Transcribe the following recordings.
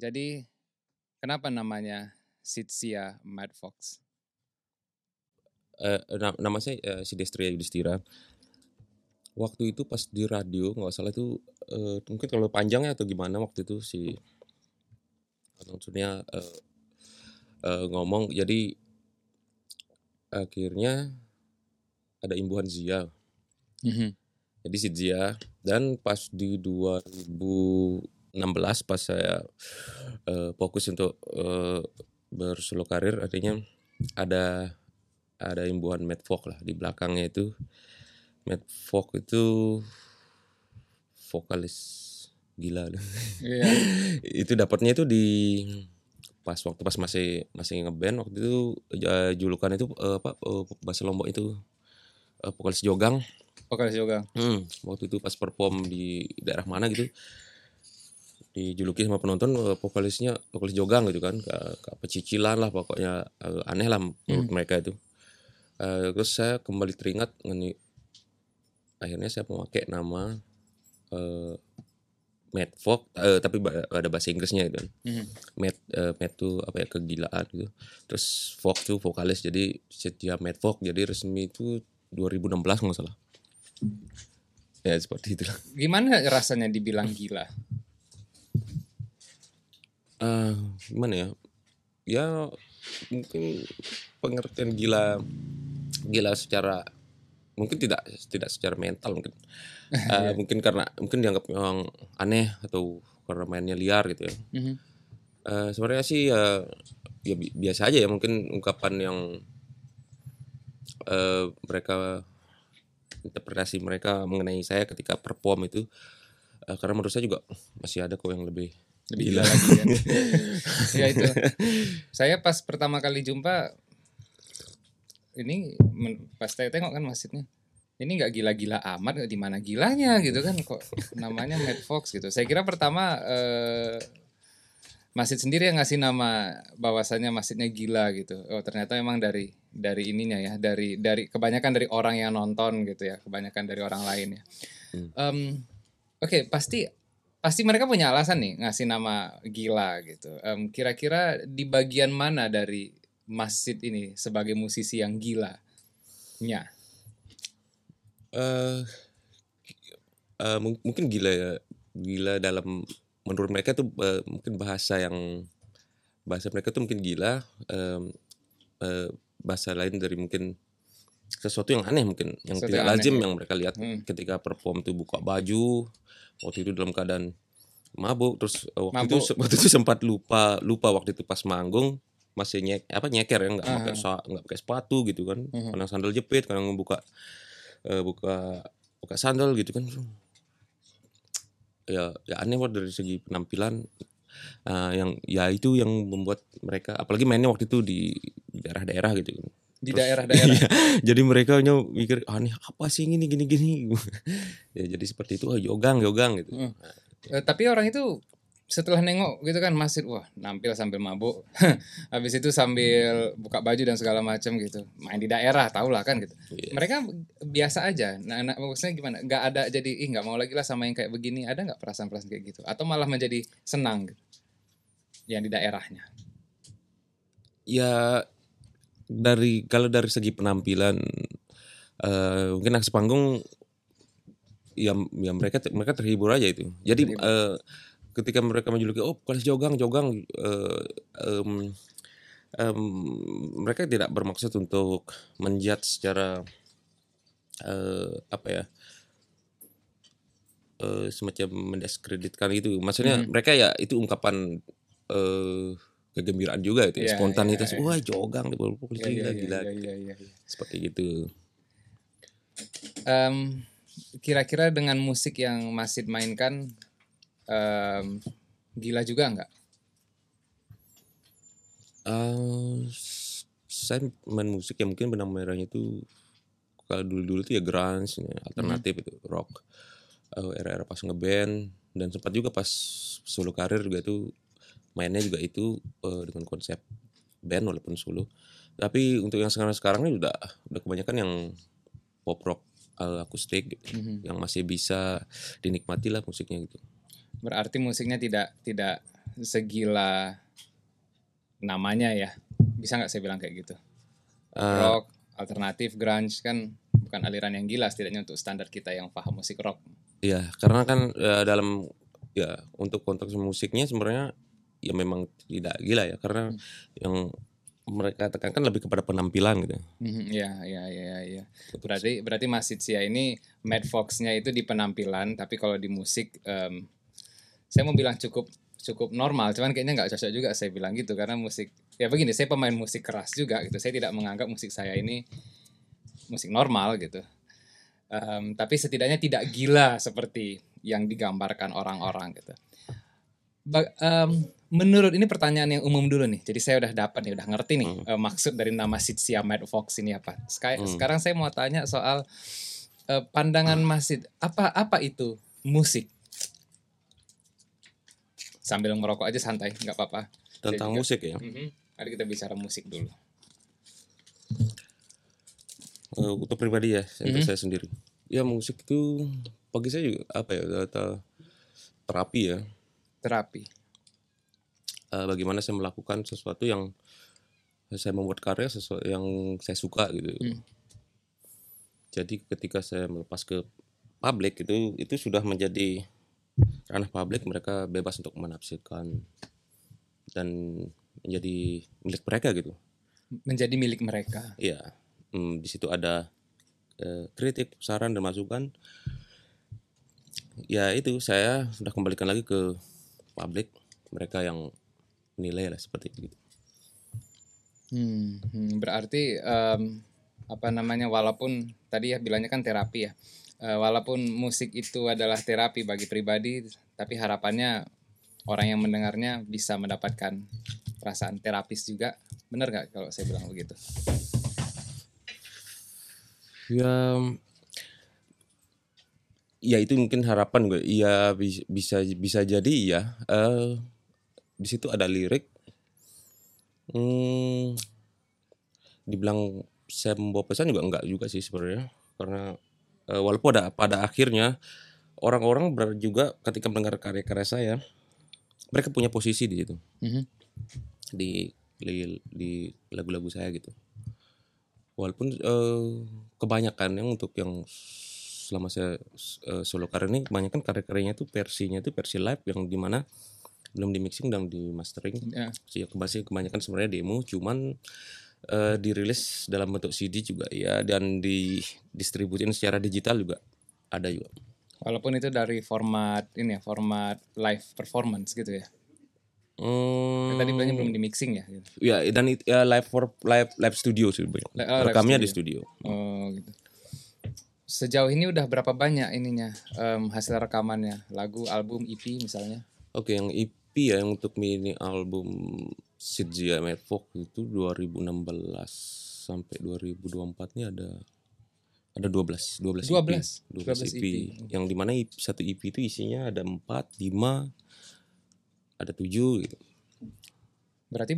Jadi kenapa namanya Sidzia Madvox? Nama saya Sidiastria Yudhistira. Waktu itu pas di radio nggak salah itu mungkin kalau panjangnya atau gimana waktu itu si Sunia ngomong, jadi akhirnya ada imbuhan Zia. Mm-hmm. Jadi Sidzia, dan pas di 2016 pas saya fokus untuk bersolo karir, artinya ada imbuhan Madvox lah di belakangnya itu. Madvox itu vokalis gila loh. Yeah. Itu dapatnya itu di pas masih ngeband waktu itu, julukan itu bahasa Lombok itu vokalis jogang. Vokalis jogang. Waktu itu pas perform di daerah mana gitu, dijuluki sama penonton vokalisnya jogang gitu kan, pecicilan lah pokoknya, aneh lah menurut mereka itu. Terus saya kembali teringat, akhirnya saya memakai nama Madvox, tapi ada bahasa Inggrisnya gitu. Mad itu apa ya, kegilaan gitu. Terus Vox itu vokalis, jadi Sidzia Madvox, jadi resmi itu 2016 nggak salah. Ya seperti itulah. Gimana rasanya dibilang gila? Gimana ya? Ya mungkin pengertian gila secara mungkin tidak secara mental mungkin. Mungkin karena mungkin dianggap memang aneh atau karena mainnya liar gitu ya. Sebenarnya sih ya biasa aja ya, mungkin ungkapan yang mereka interpretasi mereka mengenai saya ketika perform itu, karena menurut saya juga masih ada kok yang lebih gila lagi kan. Ya itu. Saya pas pertama kali jumpa ini, pas saya tengok kan masjidnya, ini nggak gila-gila amat, di mana gilanya gitu kan, kok namanya Madvox gitu. Saya kira pertama masjid sendiri yang ngasih nama bahwasannya masjidnya gila gitu. Oh ternyata memang dari ininya ya, dari kebanyakan dari orang yang nonton gitu ya, kebanyakan dari orang lain ya. Oke, pasti mereka punya alasan nih ngasih nama gila gitu. Kira-kira di bagian mana dari masjid ini sebagai musisi yang gila nya? Mungkin gila ya, gila dalam menurut mereka tuh mungkin bahasa mereka tuh mungkin gila, bahasa lain dari mungkin sesuatu yang aneh, mungkin yang sesuatu tidak lazim yang mereka lihat ketika perform tuh, buka baju waktu itu dalam keadaan mabuk, terus waktu itu sempat lupa waktu itu pas manggung masih nyeker ya, nggak pakai sepatu gitu kan, kadang sandal jepit, kadang buka sandal gitu kan. Ya aneh buat dari segi penampilan, yang ya itu yang membuat mereka, apalagi mainnya waktu itu di daerah-daerah gitu. Di daerah-daerah. Ya, jadi mereka mikir aneh apa sih ini gini-gini. Ya jadi seperti itu, jogang gitu. Tapi orang itu setelah nengok gitu kan masjid, wah nampil sambil mabuk, habis itu sambil buka baju dan segala macam gitu, main di daerah, tau lah kan gitu. Yeah. Mereka biasa aja. Nah, maksudnya gimana? Gak ada jadi gak mau lagi lah sama yang kayak begini. Ada gak perasaan-perasaan kayak gitu? Atau malah menjadi senang gitu, yang di daerahnya? Ya kalau dari segi penampilan, mungkin aksi panggung, ya mereka terhibur aja itu. Jadi ketika mereka menjuluki vokalis jogang, mereka tidak bermaksud untuk menjudge secara semacam mendiskreditkan itu. Maksudnya mereka ya itu ungkapan kegembiraan juga itu, spontanitas. Wah jogang, gila. Seperti gitu. Kira-kira dengan musik yang Masid mainkan, gila juga enggak? Saya main musik yang mungkin benang merahnya itu, kalau dulu-dulu itu ya grunge, alternatif itu, rock, era-era pas ngeband, dan sempat juga pas solo karir juga itu mainnya juga itu dengan konsep band walaupun solo. Tapi untuk yang sekarang ini udah kebanyakan yang pop rock akustik, yang masih bisa dinikmati lah musiknya gitu. Berarti musiknya tidak segila namanya ya. Bisa nggak saya bilang kayak gitu? Rock, alternatif, grunge kan bukan aliran yang gila, setidaknya untuk standar kita yang paham musik rock. Iya, karena kan dalam ya untuk konteks musiknya sebenarnya ya memang tidak gila ya, karena yang mereka tekankan lebih kepada penampilan gitu. Iya. Berarti Mas Sidzia ini Madvox-nya itu di penampilan, tapi kalau di musik saya mau bilang cukup normal, cuman kayaknya nggak cocok juga saya bilang gitu, karena musik ya begini, saya pemain musik keras juga gitu, saya tidak menganggap musik saya ini musik normal gitu, tapi setidaknya tidak gila seperti yang digambarkan orang-orang gitu. Menurut ini pertanyaan yang umum dulu nih. Jadi saya udah dapat nih, udah ngerti nih maksud dari nama Sidzia Madvox ini apa. Sekarang saya mau tanya soal pandangan Mas Sidzia. Apa itu musik? Sambil ngerokok aja santai, nggak apa-apa. Tentang musik ya. Mari kita bicara musik dulu. Untuk pribadi ya, saya sendiri. Ya musik itu bagi saya juga apa ya? Terapi ya. Terapi. Bagaimana saya melakukan sesuatu yang saya membuat karya sesuatu yang saya suka gitu. Jadi ketika saya melepas ke publik itu sudah menjadi ranah publik, mereka bebas untuk menafsirkan dan menjadi milik mereka gitu. Menjadi milik mereka. Iya. Di situ ada kritik, saran dan masukan. Ya itu saya sudah kembalikan lagi ke publik, mereka yang menilai lah seperti itu. Berarti walaupun tadi ya bilangnya kan terapi ya, walaupun musik itu adalah terapi bagi pribadi, tapi harapannya orang yang mendengarnya bisa mendapatkan perasaan terapis juga, benar nggak kalau saya bilang begitu? Ya itu mungkin harapan gue. Iya bisa jadi ya. Di situ ada lirik. Dibilang saya membawa pesan juga enggak juga sih sebenarnya. Karena walaupun ada pada akhirnya orang-orang juga ketika mendengar karya-karya saya, mereka punya posisi di situ. Di lagu-lagu saya gitu. Walaupun kebanyakan yang selama saya solo karya ini, kebanyakan karya-karyanya itu versi live yang dimana belum di mixing dan di mastering. Ya kebanyakan sebenarnya demo, cuman dirilis dalam bentuk CD juga ya, dan didistributin secara digital juga ada juga. Walaupun itu dari format live performance gitu ya. Tadi bilangnya belum di mixing ya. Gitu. Ya dan live studio sih. Rekamnya di studio. Oh gitu. Sejauh ini udah berapa banyak ininya hasil rekamannya, lagu, album, EP misalnya? Oke, yang EP ya, yang untuk mini album Sidzia Madvox itu 2016 sampai 2024 ini ada 12 EP. Yang dimana satu EP itu isinya ada 4, 5, ada 7 gitu. Berarti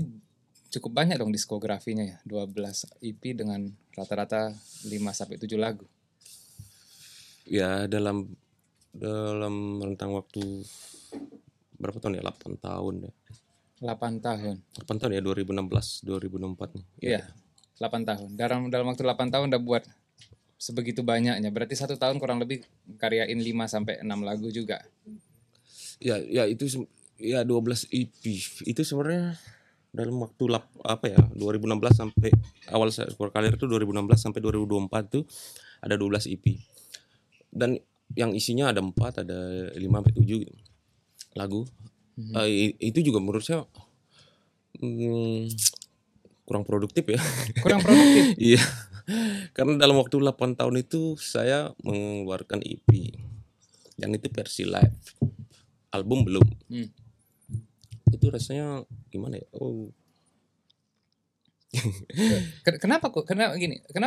cukup banyak dong diskografinya ya, 12 EP dengan rata-rata 5 sampai 7 lagu. Ya dalam rentang waktu berapa tahun ya? 8 tahun ya. 8 tahun ya 2016 2024 nih. Iya. 8 tahun. Dalam waktu 8 tahun udah buat sebegitu banyaknya. Berarti 1 tahun kurang lebih karyain 5 sampai 6 lagu juga. Ya itu ya 12 EP. Itu sebenarnya dalam waktu 2016 sampai awal saya berkarir itu 2016 sampai 2024 tuh ada 12 EP. Dan yang isinya ada 4, ada 5 sampai 7 gitu. Lagu. Itu juga menurut saya kurang produktif ya. Kurang produktif? Iya. Karena dalam waktu 8 tahun itu saya mengeluarkan EP. Yang itu versi live. Album belum. Itu rasanya gimana ya? Oh. Kenapa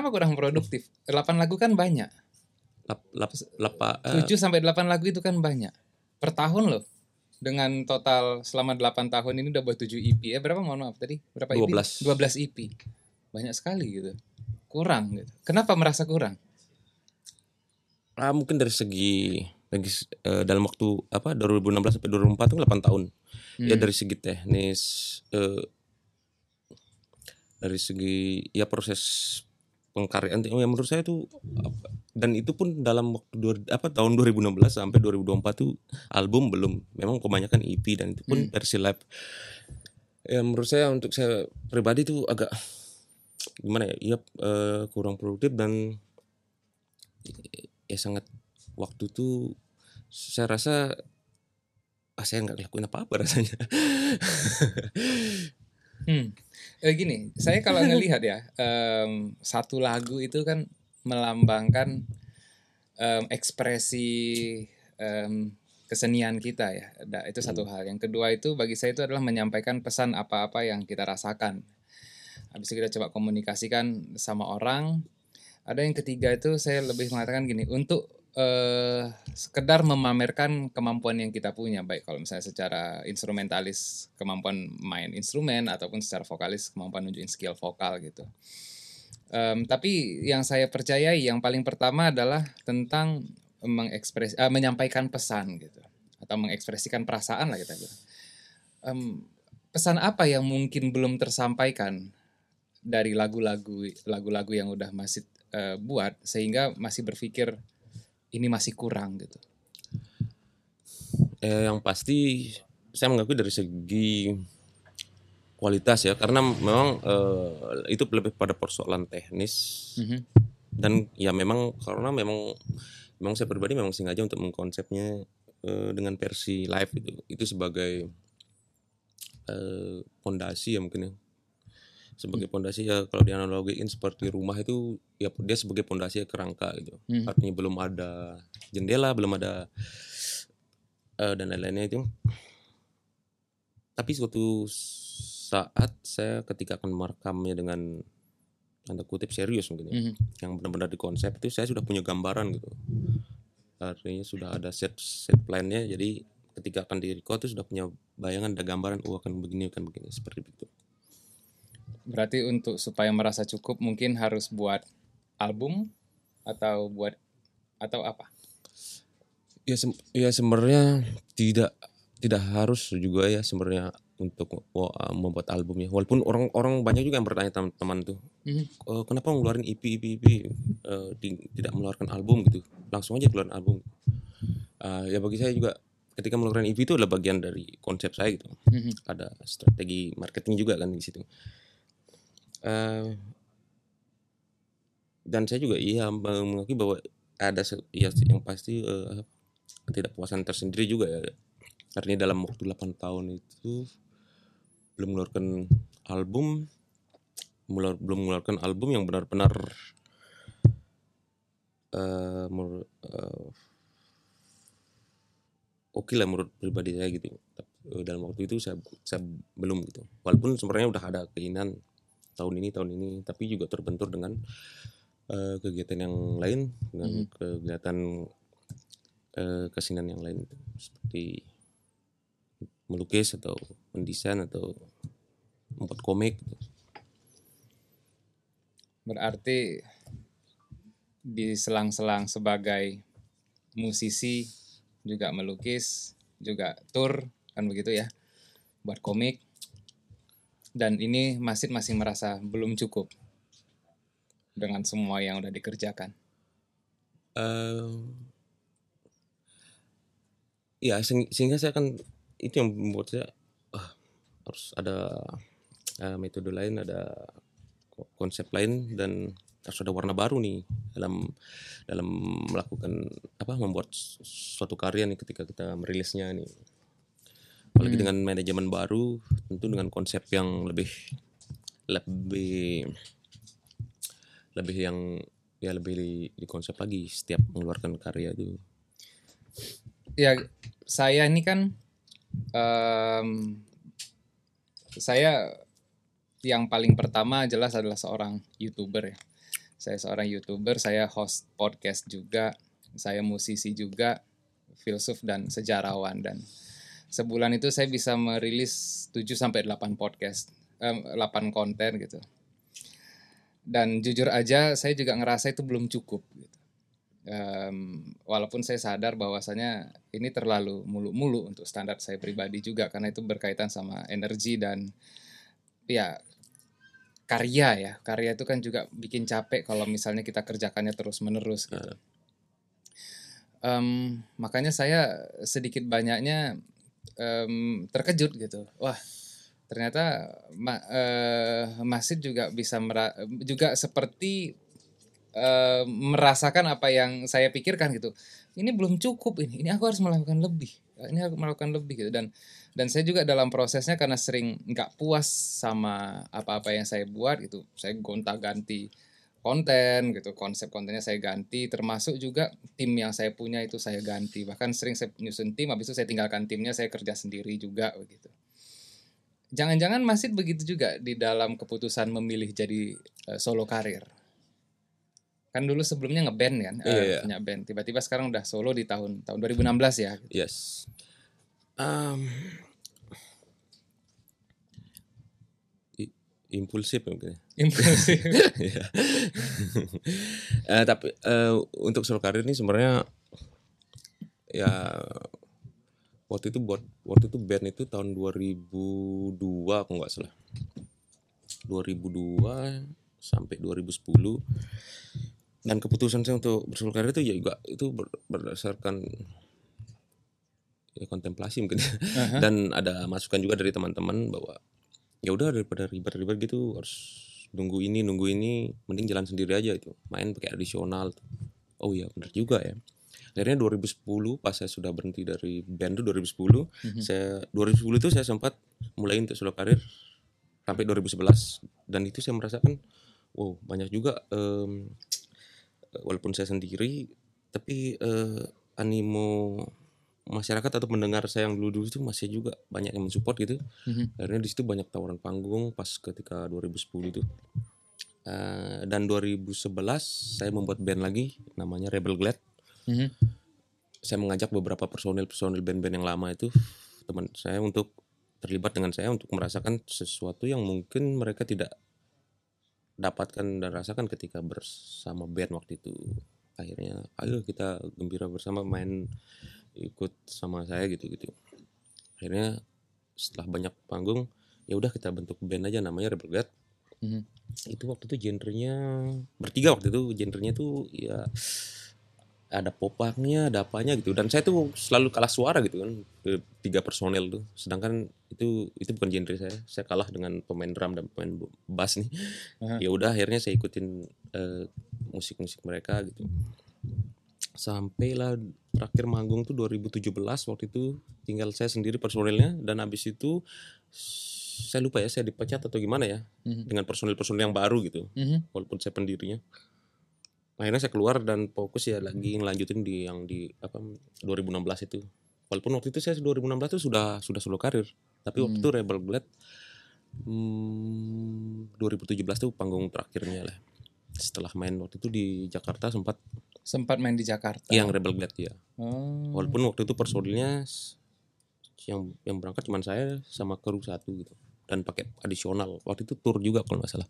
kurang produktif? 8 lagu kan banyak. 7 sampai 8 lagu itu kan banyak per tahun loh. Dengan total selama 8 tahun ini udah buat 7 EP. Berapa mohon maaf tadi? Berapa 12. EP? 12 EP. Banyak sekali gitu. Kurang gitu. Kenapa merasa kurang? Mungkin dari segi dalam waktu apa 2016 sampai 2004 itu 8 tahun. Ya dari segi teknis, dari segi ya proses pengkaryaan yang menurut saya itu apa, dan itu pun dalam waktu tahun 2016 sampai 2024 tuh album belum, memang kebanyakan EP dan itu pun versi live. Ya menurut saya untuk saya pribadi tuh agak gimana ya, kurang produktif dan ya sangat waktu tuh saya rasa saya nggak ngelakuin apa-apa rasanya. Gini, saya kalau ngelihat ya, satu lagu itu kan melambangkan ekspresi kesenian kita ya. Itu satu hal. Yang kedua itu bagi saya itu adalah menyampaikan pesan apa-apa yang kita rasakan. Habis itu kita coba komunikasikan sama orang. Ada yang ketiga itu saya lebih mengatakan gini, untuk sekedar memamerkan kemampuan yang kita punya, baik kalau misalnya secara instrumentalis kemampuan main instrumen ataupun secara vokalis kemampuan nunjukin skill vokal gitu. Tapi yang saya percayai yang paling pertama adalah tentang menyampaikan pesan gitu, atau mengekspresikan perasaan lah kita bilang. Pesan apa yang mungkin belum tersampaikan dari lagu-lagu yang udah masih buat, sehingga masih berpikir ini masih kurang gitu? Yang pasti saya mengakui dari segi kualitas ya, karena memang itu lebih pada persoalan teknis. Dan ya memang karena memang saya pribadi memang sengaja untuk mengkonsepnya dengan versi live itu sebagai fondasi ya, mungkin ya. Sebagai pondasi ya, kalau dianalogiin seperti rumah itu ya, dia sebagai pondasi ya, kerangka gitu. Artinya belum ada jendela, belum ada dan lain-lainnya itu. Tapi suatu saat saya ketika akan merekamnya dengan tanda kutip serius mungkin ya, yang benar-benar dikonsep itu saya sudah punya gambaran gitu. Artinya sudah ada set plan-nya, jadi ketika akan direkod itu sudah punya bayangan, ada gambaran, akan begini seperti itu. Berarti untuk supaya merasa cukup mungkin harus buat album atau apa? Ya, ya sebenarnya tidak harus juga ya sebenarnya untuk membuat albumnya. Walaupun orang banyak juga yang bertanya teman-teman tuh, kenapa ngeluarin EP tidak mengeluarkan album gitu? Langsung aja keluarin album. Ya bagi saya juga ketika mengeluarkan EP itu adalah bagian dari konsep saya gitu. Ada strategi marketing juga kan di situ. Dan saya juga mengakui bahwa ada yang pasti ketidakpuasan tersendiri juga ya, karena dalam waktu 8 tahun itu belum mengeluarkan album yang benar-benar oke lah menurut pribadi saya gitu. Dalam waktu itu saya belum gitu, walaupun sebenarnya udah ada keinginan tahun ini, tapi juga terbentur dengan kegiatan yang lain, dengan kegiatan kesenian yang lain seperti melukis atau mendesain atau membuat komik. Berarti di selang-selang sebagai musisi juga melukis, juga tur kan begitu ya, buat komik. Dan ini masih merasa belum cukup dengan semua yang udah dikerjakan. Ya sehingga saya akan itu yang membuat saya harus ada metode lain, ada konsep lain, dan harus ada warna baru nih dalam melakukan membuat suatu karya nih ketika kita merilisnya nih. Apalagi dengan manajemen baru, tentu dengan konsep yang lebih yang ya lebih di konsep lagi setiap mengeluarkan karya itu. Ya saya ini kan saya yang paling pertama jelas adalah seorang YouTuber ya. Saya seorang YouTuber, saya host podcast juga, saya musisi juga, filsuf dan sejarawan, dan sebulan itu saya bisa merilis 7-8 podcast, 8 konten gitu. Dan jujur aja saya juga ngerasa itu belum cukup gitu. Walaupun saya sadar bahwasanya ini terlalu mulu-mulu untuk standar saya pribadi juga, karena itu berkaitan sama energi dan ya karya ya. Karya itu kan juga bikin capek kalau misalnya kita kerjakannya terus-menerus gitu. Makanya saya sedikit banyaknya terkejut gitu. Wah, ternyata masih juga bisa juga seperti merasakan apa yang saya pikirkan gitu. Ini belum cukup, ini aku harus melakukan lebih. Ini aku melakukan lebih gitu, dan saya juga dalam prosesnya karena sering enggak puas sama apa-apa yang saya buat gitu. Saya gonta-ganti konten gitu, konsep kontennya saya ganti, termasuk juga tim yang saya punya itu saya ganti. Bahkan sering saya nyusun tim, habis itu saya tinggalkan timnya, saya kerja sendiri juga gitu. Jangan-jangan masih begitu juga di dalam keputusan memilih jadi solo karir. Kan dulu sebelumnya ngeband kan, punya band. Tiba-tiba sekarang udah solo di tahun 2016 ya. Yes. Impulsif mungkin. Impulsif. Tapi untuk solo karir ini sebenarnya ya waktu itu band itu tahun 2002 aku nggak salah. 2002 sampai 2010. Dan keputusan saya untuk bersolo karir itu ya juga itu berdasarkan ya, kontemplasi mungkin. Uh-huh. Dan ada masukan juga dari teman-teman bahwa ya udah daripada ribet-ribet gitu harus nunggu ini mending jalan sendiri aja itu, main pakai additional. Oh iya benar juga ya. Akhirnya 2010 pas saya sudah berhenti dari band itu 2010, uh-huh. 2010 itu saya sempat mulai untuk solo karir sampai 2011 dan itu saya merasakan wow banyak juga walaupun saya sendiri, tapi animo masyarakat atau pendengar saya yang dulu itu masih juga banyak yang mensupport gitu. Mm-hmm. Akhirnya di situ banyak tawaran panggung pas ketika 2010 itu. Dan 2011 saya membuat band lagi namanya Rebel Glad. Mm-hmm. Saya mengajak beberapa personil band-band yang lama itu teman saya untuk terlibat dengan saya untuk merasakan sesuatu yang mungkin mereka tidak dapatkan dan rasakan ketika bersama band waktu itu. Akhirnya ayo kita gembira bersama main ikut sama saya gitu. Akhirnya setelah banyak panggung ya udah kita bentuk band aja namanya Rebel Glad. Mm-hmm. Itu waktu itu genrenya bertiga waktu itu genrenya tuh ya ada popaknya, ada apanya gitu. Dan saya tuh selalu kalah suara gitu kan. Tiga personel tuh. Sedangkan itu bukan genre saya. Saya kalah dengan pemain drum dan pemain bass nih. Uh-huh. Ya udah akhirnya saya ikutin musik-musik mereka gitu. Sampailah terakhir manggung tuh 2017 waktu itu tinggal saya sendiri personelnya dan habis itu saya lupa ya saya dipecat atau gimana ya. Uh-huh. Dengan personel-personel yang baru gitu. Uh-huh. Walaupun saya pendirinya. Akhirnya saya keluar dan fokus ya lagi ngelanjutin di yang di 2016 itu. Walaupun waktu itu saya 2016 itu sudah solo karir, tapi waktu itu Rebel Blade 2017 itu panggung terakhirnya lah. Setelah main waktu itu di Jakarta sempat main di Jakarta. Yang Rebel Blade ya. Oh. Walaupun waktu itu personilnya yang berangkat cuma saya sama kru satu gitu dan pakai additional. Waktu itu tour juga kalau enggak salah.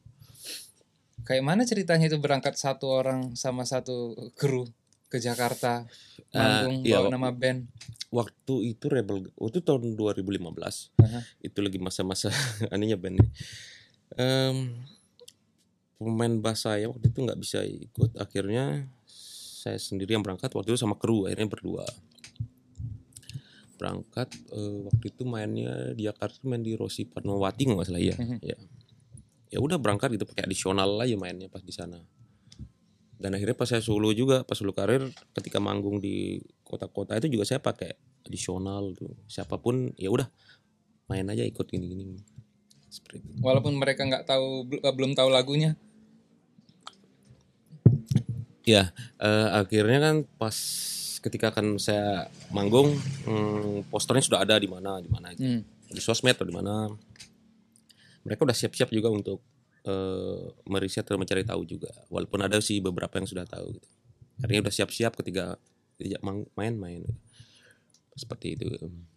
Kayak mana ceritanya itu berangkat satu orang sama satu kru ke Jakarta manggung bawa nama band? Waktu itu Rebel waktu tahun 2015. Uh-huh. Itu lagi masa-masa anehnya band ini. Pemain bass saya waktu itu gak bisa ikut. Akhirnya saya sendiri yang berangkat waktu itu sama kru. Akhirnya berdua berangkat. Waktu itu mainnya di Jakarta main di Rosi Purnawati gak salah ya. Uh-huh. Ya. Ya udah berangkat gitu pakai additional aja mainnya pas di sana. Dan akhirnya pas saya solo juga, pas solo karir ketika manggung di kota-kota itu juga saya pakai additional tuh. Siapapun ya udah main aja ikut gini-gini. Seperti itu. Walaupun mereka nggak tahu belum tahu lagunya. Ya, akhirnya kan pas ketika kan saya manggung posternya sudah ada di mana itu. Di sosmed atau di mana. Mereka udah siap-siap juga untuk meriset dan mencari tahu juga. Walaupun ada sih beberapa yang sudah tahu gitu. Akhirnya udah siap-siap ketika main-main. Seperti itu.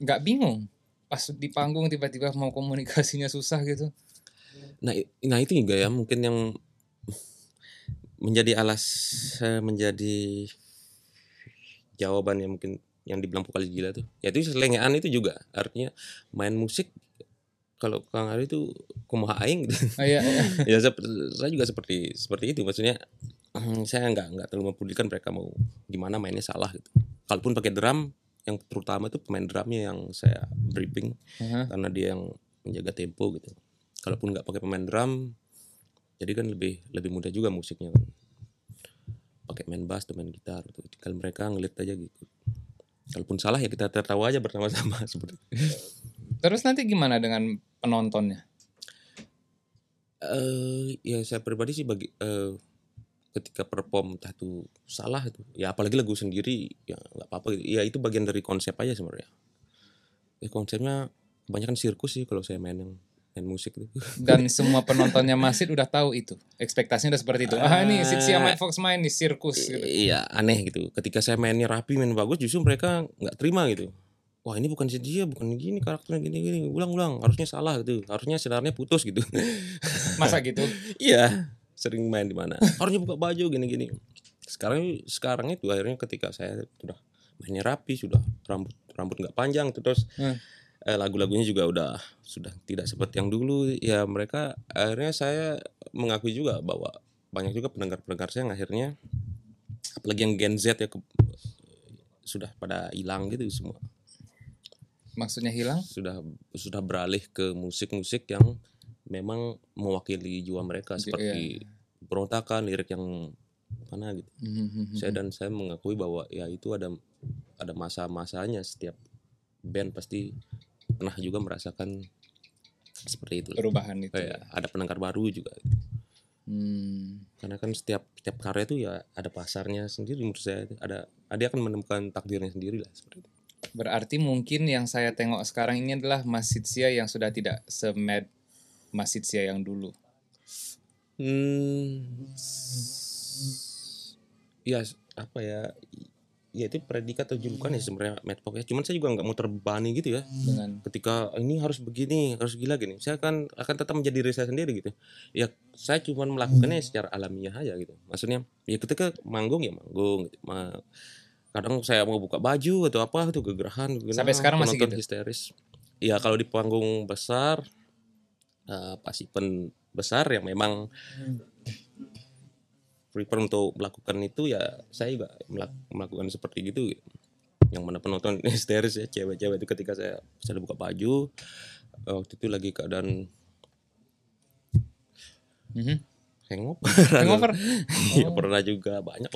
Gak bingung? Pas di panggung tiba-tiba mau komunikasinya susah gitu? Nah itu juga ya mungkin yang menjadi jawaban yang mungkin yang dibilang vokal gila tuh. Ya itu selengean itu juga. Artinya main musik kalau Kang Ari itu kumaha aing gitu. Ya saya juga seperti itu, maksudnya saya nggak terlalu mempedulikan mereka mau gimana mainnya salah gitu. Kalaupun pakai drum, yang terutama itu pemain drumnya yang saya briefing karena dia yang menjaga tempo gitu. Kalaupun nggak pakai pemain drum, jadi kan lebih mudah juga musiknya kan. Pakai main bass atau main gitar gitu. Kalau mereka ngeliat aja gitu. Kalaupun salah ya kita tertawa aja bersama-sama seperti itu. Terus nanti gimana dengan penontonnya? Ya saya pribadi sih bagi ketika perform entah itu salah itu. Ya apalagi lagu sendiri ya nggak apa-apa gitu. Ya itu bagian dari konsep aja sebenarnya. Ya konsepnya kebanyakan sirkus sih kalau saya main yang musik itu. Dan semua penontonnya Masid udah tahu itu. Ekspektasinya udah seperti itu. Nih Sidzia Madvox main di sirkus gitu. Iya, aneh gitu. Ketika saya mainnya rapi, main bagus, justru mereka enggak terima gitu. Wah, ini bukan Sidzia, bukan gini karakternya gini-gini. Ulang-ulang, harusnya salah gitu. Harusnya senarnya putus gitu. Masa gitu? Iya, sering main di mana. Harusnya buka baju gini-gini. Sekarang itu akhirnya ketika saya sudah mainnya rapi, sudah rambut enggak panjang terus lagu-lagunya juga sudah tidak seperti yang dulu ya, mereka akhirnya saya mengakui juga bahwa banyak juga pendengar-pendengar saya yang akhirnya apalagi yang Gen Z ya sudah pada hilang gitu semua. Maksudnya hilang? Sudah beralih ke musik-musik yang memang mewakili jiwa mereka seperti berontakan, lirik yang mana gitu. Saya mengakui bahwa ya itu ada masa-masanya, setiap band pasti pernah juga merasakan seperti itu. Perubahan itu. Ya. Ada pendengar baru juga. Karena kan setiap karya itu ya ada pasarnya sendiri menurut saya. Ada akan menemukan takdirnya sendiri lah seperti itu. Berarti mungkin yang saya tengok sekarang ini adalah Mas Sidzia yang sudah tidak semed Mas Sidzia yang dulu. Ya apa ya? Ya itu predikat atau julukan ya sebenarnya Madvox. Cuman saya juga nggak mau terbebani gitu ya. Ketika ini harus begini, harus gila gini. Saya akan tetap menjadi diri saya sendiri gitu. Ya saya cuma melakukannya secara alamiah aja gitu. Maksudnya ya ketika manggung ya manggung. Gitu. Kadang saya mau buka baju atau apa itu kegerahan. Sampai sekarang masih gitu? Histeris. Ya kalau di panggung besar, pas event besar yang memang prefer untuk melakukan itu ya saya juga melakukan seperti gitu, yang mana penonton histeris ya cewek-cewek itu ketika saya buka baju waktu itu lagi keadaan hangover ya pernah juga banyak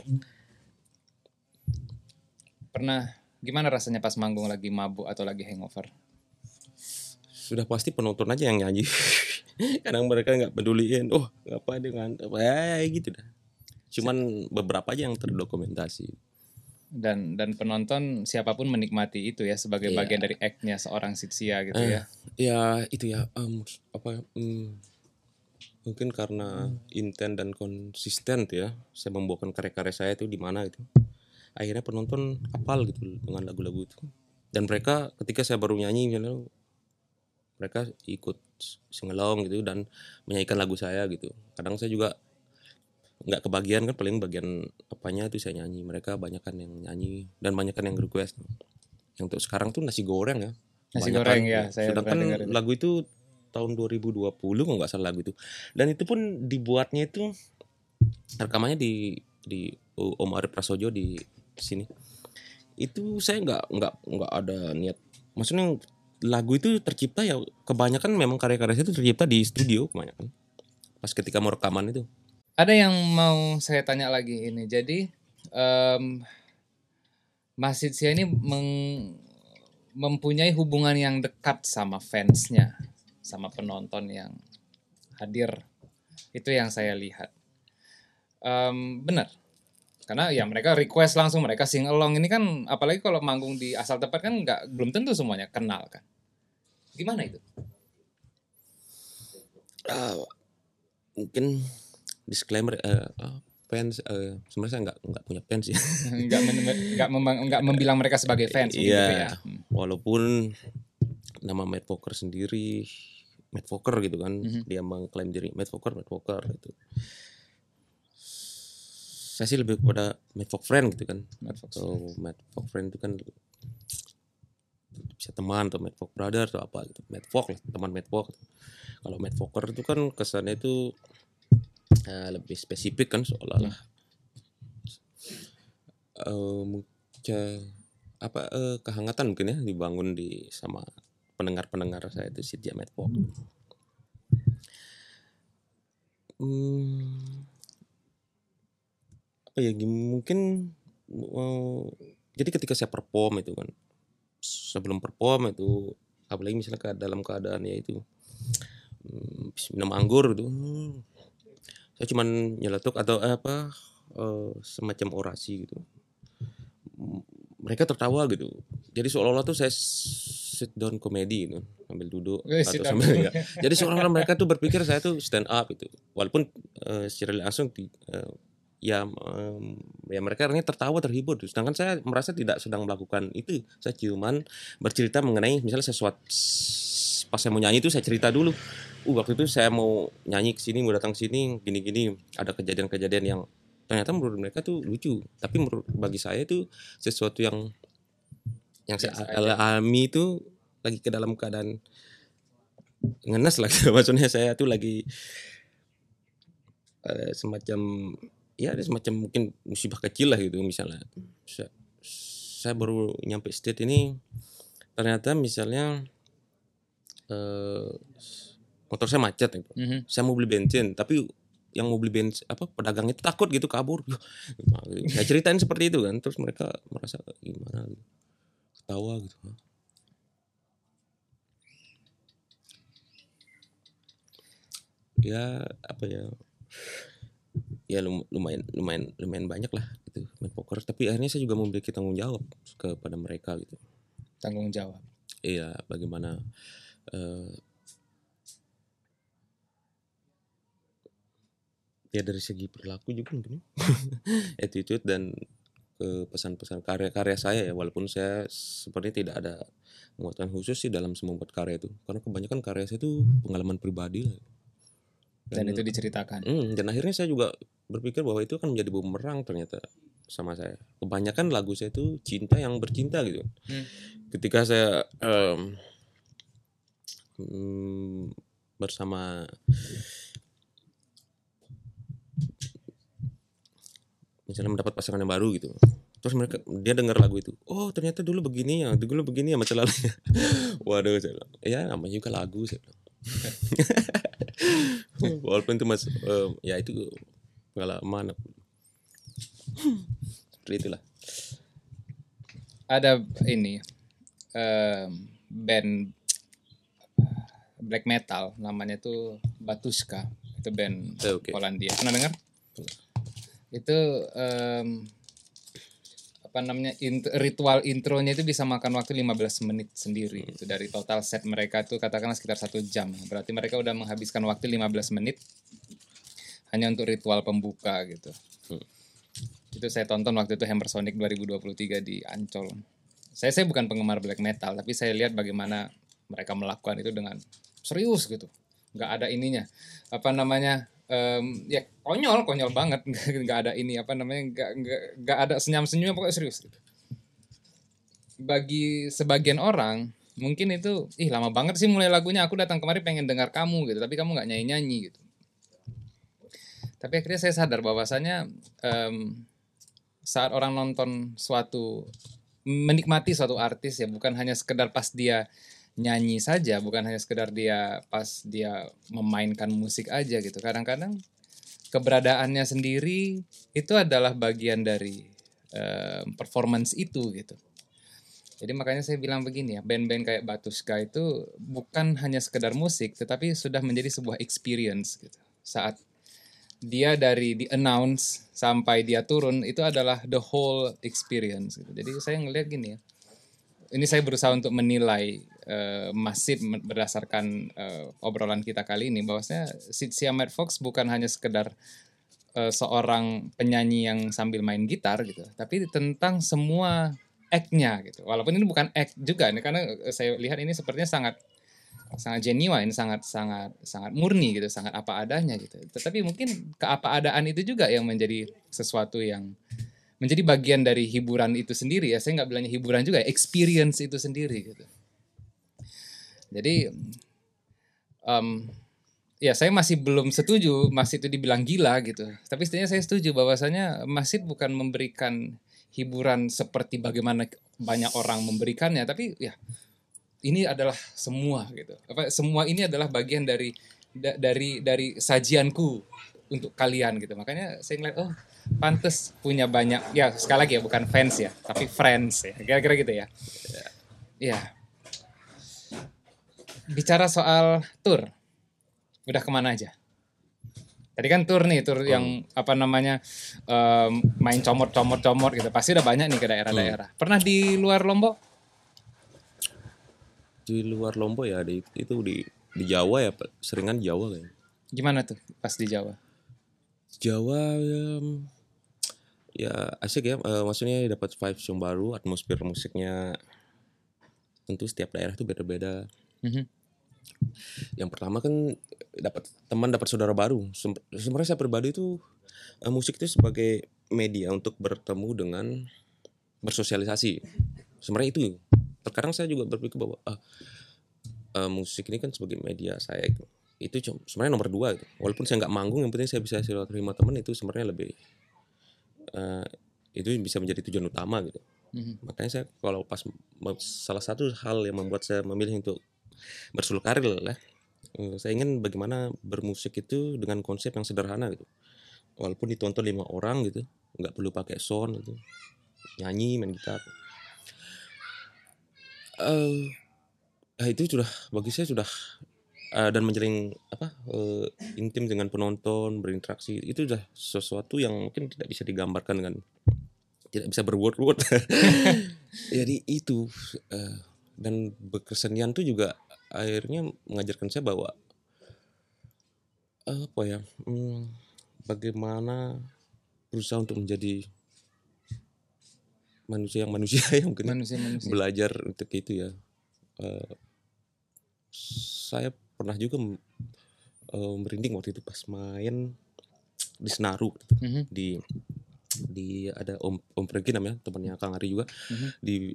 pernah. Gimana rasanya pas manggung lagi mabuk atau lagi hangover? Sudah pasti penonton aja yang nyanyi. Kadang mereka nggak peduliin ngapain dengan gitu dah. Cuman beberapa aja yang terdokumentasi. Dan penonton siapapun menikmati itu ya sebagai bagian dari act-nya seorang Sidzia gitu ya. Ya itu ya mungkin karena intent dan konsisten ya. Saya membawakan karya-karya saya itu di mana itu. Akhirnya penonton hafal gitu dengan lagu-lagu itu. Dan mereka ketika saya baru nyanyi gitu, mereka ikut singalong gitu dan menyanyikan lagu saya gitu. Kadang saya juga nggak kebagian kan, paling bagian apanya itu saya nyanyi, mereka banyakan yang nyanyi dan banyakan yang request. Yang untuk sekarang tuh nasi goreng ya. Nasi banyakan goreng ya. Saya sedangkan lagu itu tahun 2020 kalau nggak salah lagu itu. Dan itu pun dibuatnya itu rekamannya di Om Arif Prasojo di sini. Itu saya nggak ada niat. Maksudnya lagu itu tercipta ya kebanyakan memang karya-karya saya itu tercipta di studio kebanyakan. Pas ketika mau rekaman itu. Ada yang mau saya tanya lagi ini. Jadi Mas Sidzia ini mempunyai hubungan yang dekat sama fansnya, sama penonton yang hadir. Itu yang saya lihat. Benar. Karena ya mereka request langsung, mereka sing along. Ini kan apalagi kalau manggung di asal tempat kan belum tentu semuanya kenal kan. Gimana itu? Mungkin disclaimer fans sebenarnya saya nggak punya fans ya. nggak membilang mereka sebagai fans gitu ya. Walaupun nama Madvox sendiri Madvox gitu kan, dia mengklaim diri Madvox gitu. saya sih lebih kepada Madvox Friend gitu kan. Atau Madvox Friend itu kan bisa teman, atau Madvox Brother atau apa gitu. Madvox lah, teman Madvox. Kalau Madvoxer itu kan kesannya itu lebih spesifik kan, seolah-olah kehangatan mungkin ya dibangun di sama pendengar-pendengar saya itu Sidzia Madvox. Jadi ketika saya perform itu kan, sebelum perform itu apalagi misalnya dalam keadaan ya itu minum anggur itu, saya cuman nyeletuk atau semacam orasi gitu, mereka tertawa gitu. Jadi seolah-olah tuh saya sit down komedi gitu, sambil duduk atau sambil enggak. Jadi seolah-olah mereka tuh berpikir saya tuh stand up itu, walaupun secara langsung mereka akhirnya tertawa terhibur. Sedangkan saya merasa tidak sedang melakukan itu. Saya cuman bercerita mengenai misalnya sesuatu. Pas saya mau nyanyi itu saya cerita dulu. Waktu itu saya mau nyanyi kesini, mau datang kesini, gini-gini. Ada kejadian-kejadian yang ternyata menurut mereka tuh lucu. Tapi bagi saya itu sesuatu yang saya alami itu lagi ke dalam keadaan ngenes lagi. Maksudnya saya tuh lagi semacam mungkin musibah kecil lah gitu. Misalnya saya baru nyampe state ini, ternyata misalnya motor saya macet gitu. Saya mau beli bensin, tapi yang mau beli bensin pedagang itu takut gitu, kabur. Saya ceritain seperti itu kan, terus mereka merasa gimana gitu, ketawa gitu. Lumayan banyak lah gitu main poker, tapi akhirnya saya juga memiliki tanggung jawab kepada mereka gitu. Tanggung jawab. Iya, bagaimana dari segi perilaku juga mungkin attitude dan pesan-pesan karya-karya saya ya, walaupun saya sepertinya tidak ada muatan khusus sih dalam membuat karya itu, karena kebanyakan karya saya itu pengalaman pribadi lah. Dan itu diceritakan. Dan akhirnya saya juga berpikir bahwa itu akan menjadi bumerang ternyata sama saya. Kebanyakan lagu saya itu cinta yang bercinta gitu. Ketika saya bersama misalnya mendapat pasangan yang baru gitu, terus dia dengar lagu itu, oh ternyata dulu begini ya masa lalunya. Waduh, saya bilang, ya namanya juga lagu, saya bilang. Walaupun itu itu pengalaman seperti itulah. Ada band black metal namanya tuh Batushka, itu band Polandia. Pernah dengar? Itu ritual intronya itu bisa makan waktu 15 menit sendiri. Itu dari total set mereka tuh katakanlah sekitar 1 jam. Berarti mereka udah menghabiskan waktu 15 menit hanya untuk ritual pembuka gitu. Itu saya tonton waktu itu Hammer Sonic 2023 di Ancol. Saya bukan penggemar black metal, tapi saya lihat bagaimana mereka melakukan itu dengan serius gitu. Nggak ada ininya. Konyol banget, nggak ada nggak ada senyum-senyumnya, pokoknya serius. Bagi sebagian orang mungkin itu lama banget sih mulai lagunya, aku datang kemari pengen dengar kamu gitu, tapi kamu nggak nyanyi gitu. Tapi akhirnya saya sadar bahwasanya saat orang nonton menikmati suatu artis ya, bukan hanya sekedar pas dia nyanyi saja, bukan hanya sekedar dia pas dia memainkan musik aja gitu. Kadang-kadang keberadaannya sendiri itu adalah bagian dari performance itu gitu. Jadi makanya saya bilang begini ya, band-band kayak Batushka itu bukan hanya sekedar musik, tetapi sudah menjadi sebuah experience gitu. Saat dia dari di-announce sampai dia turun itu adalah the whole experience gitu. Jadi saya ngelihat gini ya, ini saya berusaha untuk menilai masif berdasarkan obrolan kita kali ini, bahwasanya Sidzia Madvox bukan hanya sekedar seorang penyanyi yang sambil main gitar gitu, tapi tentang semua act-nya gitu. Walaupun ini bukan act juga, karena saya lihat ini sepertinya sangat sangat genuine, sangat murni gitu, sangat apa adanya gitu. Tetapi mungkin keapaadaan itu juga yang menjadi sesuatu yang menjadi bagian dari hiburan itu sendiri ya. Saya nggak bilangnya hiburan juga, experience itu sendiri gitu. Jadi ya saya masih belum setuju Masid itu dibilang gila gitu. Tapi setidaknya saya setuju bahwasanya Masid bukan memberikan hiburan seperti bagaimana banyak orang memberikannya, tapi ya ini adalah semua gitu. Apa semua ini adalah bagian dari sajianku untuk kalian gitu. Makanya saya ngeliat oh pantes punya banyak ya, sekali lagi ya bukan fans ya, tapi friends ya. Kira-kira gitu ya. Ya. Bicara soal tour. Udah kemana aja? Tadi kan tour nih, tour yang apa namanya main comot gitu. Pasti udah banyak nih ke daerah-daerah. Pernah di luar Lombok? Di luar Lombok ya, itu di Jawa ya, seringan Jawa kayaknya. Gimana tuh pas di Jawa? Jawa ya asik ya, maksudnya dapat vibes yang baru, atmosfer musiknya tentu setiap daerah tuh beda-beda. Mm-hmm. Yang pertama kan dapat teman, dapat saudara baru. Sebenarnya saya pribadi tuh musik itu sebagai media untuk bertemu dengan bersosialisasi. Sebenarnya itu. Terkadang saya juga berpikir bahwa musik ini kan sebagai media saya itu sebenarnya nomor dua gitu. Walaupun saya nggak manggung, yang penting saya bisa silaturahmi teman, itu sebenarnya lebih itu bisa menjadi tujuan utama gitu. Mm-hmm. Makanya saya kalau pas salah satu hal yang membuat saya memilih untuk bersuluh karir lah, saya ingin bagaimana bermusik itu dengan konsep yang sederhana gitu. Walaupun ditonton 5 orang gitu, nggak perlu pakai sound gitu, nyanyi main gitar. Itu sudah bagi saya sudah dan menjalin intim dengan penonton, berinteraksi, itu sudah sesuatu yang mungkin tidak bisa digambarkan dengan tidak bisa berword-word. Jadi itu dan berkesenian itu juga akhirnya mengajarkan saya bahwa bagaimana berusaha untuk menjadi manusia yang belajar untuk itu ya. Saya pernah juga merinding waktu itu pas main di Senaru gitu. Mm-hmm. di ada Om Prangkin namanya, temannya Kang Ari juga. Mm-hmm.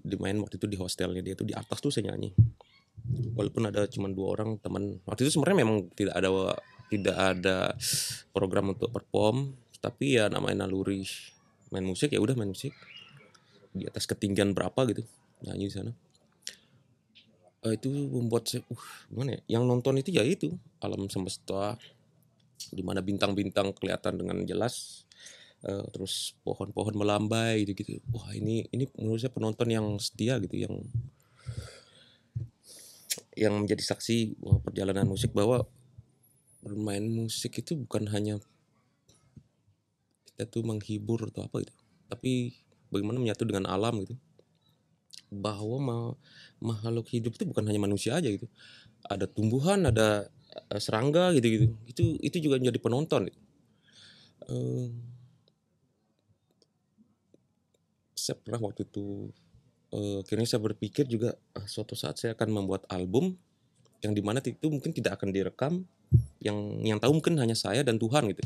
di main waktu itu di hostelnya dia tuh, di atas tuh saya nyanyi walaupun ada cuma 2 orang teman. Waktu itu sebenarnya memang tidak ada program untuk perform, tapi ya namanya naluri main musik ya udah main musik. Di atas ketinggian berapa gitu, nyanyi di sana. Itu membuat saya gimana ya, yang nonton itu ya itu alam semesta di mana bintang-bintang kelihatan dengan jelas, terus pohon-pohon melambai gitu. Wah, ini menurut saya penonton yang setia gitu, yang menjadi saksi bahwa perjalanan musik, bahwa bermain musik itu bukan hanya kita tuh menghibur atau apa gitu, tapi bagaimana menyatu dengan alam gitu. Bahwa makhluk hidup itu bukan hanya manusia aja gitu. Ada tumbuhan, ada serangga gitu-gitu. Itu juga menjadi penonton gitu. Saya pernah waktu itu akhirnya saya berpikir juga suatu saat saya akan membuat album yang dimana itu mungkin tidak akan direkam, yang tahu mungkin hanya saya dan Tuhan gitu.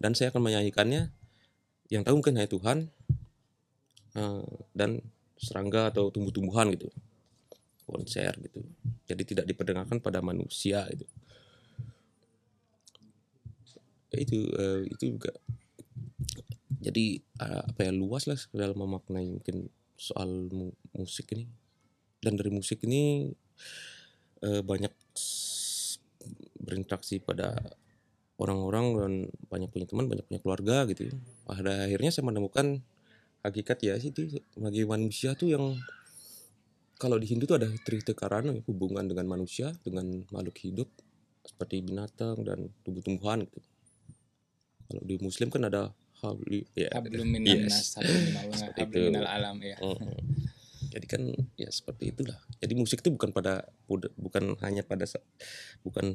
Dan saya akan menyanyikannya, yang tahu mungkin hanya Tuhan dan serangga atau tumbuh-tumbuhan gitu, konser gitu. Jadi tidak diperdengarkan pada manusia gitu. Itu juga jadi luas lah dalam memaknai mungkin soal musik ini. Dan dari musik ini banyak berinteraksi pada orang-orang dan banyak punya teman, banyak punya keluarga gitu. Pada akhirnya saya menemukan hakikat ya sih, itu bagi manusia tuh yang kalau di Hindu tuh ada trihita karana, hubungan dengan manusia, dengan makhluk hidup seperti binatang dan tumbuh-tumbuhan gitu. Kalau di Muslim kan ada hablu ya, habluminannas, habluminal alam ya. Jadi kan ya seperti itulah. Jadi musik itu bukan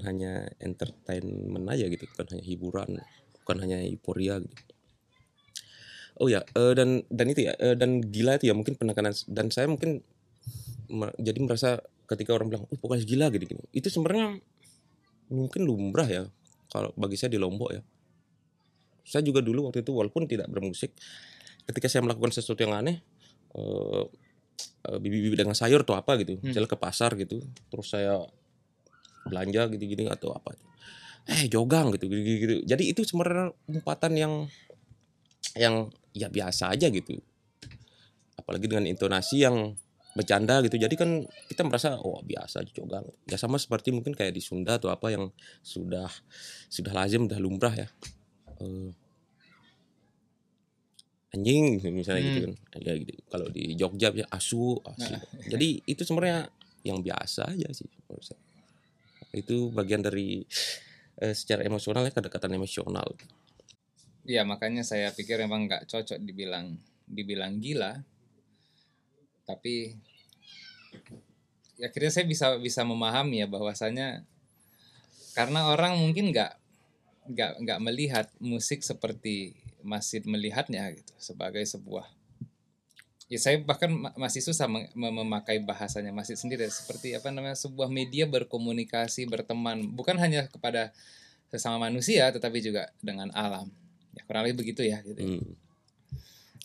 hanya entertainment aja gitu, bukan hanya hiburan, bukan hanya euforia gitu. Oh ya, dan itu ya, dan gila itu ya mungkin penekanan. Dan saya mungkin jadi merasa ketika orang bilang, oh vokalis gila gini-gini, itu sebenarnya mungkin lumrah ya, kalau bagi saya di Lombok ya. Saya juga dulu waktu itu walaupun tidak bermusik, ketika saya melakukan sesuatu yang aneh, bibit-bibit dengan sayur atau apa gitu, misalnya ke pasar gitu, terus saya belanja gitu-gini atau apa, jogang gitu-gitu. Jadi itu sebenarnya umpatan yang ya biasa aja gitu. Apalagi dengan intonasi yang bercanda gitu, jadi kan kita merasa oh biasa aja jogang ya, sama seperti mungkin kayak di Sunda atau apa yang sudah lazim, sudah lumrah ya, anjing misalnya gitu kan ya, gitu. Kalau di Jogja ya asu. Nah. Jadi itu sebenarnya yang biasa aja sih, itu bagian dari secara emosionalnya, kedekatan emosional. Iya, makanya saya pikir emang nggak cocok dibilang gila, tapi ya, akhirnya saya bisa memahami ya bahwasanya karena orang mungkin nggak melihat musik seperti Masjid melihatnya gitu sebagai sebuah, ya saya bahkan masih susah memakai bahasanya Masjid sendiri, seperti apa namanya, sebuah media berkomunikasi, berteman, bukan hanya kepada sesama manusia tetapi juga dengan alam ya, kurang lebih begitu ya gitu.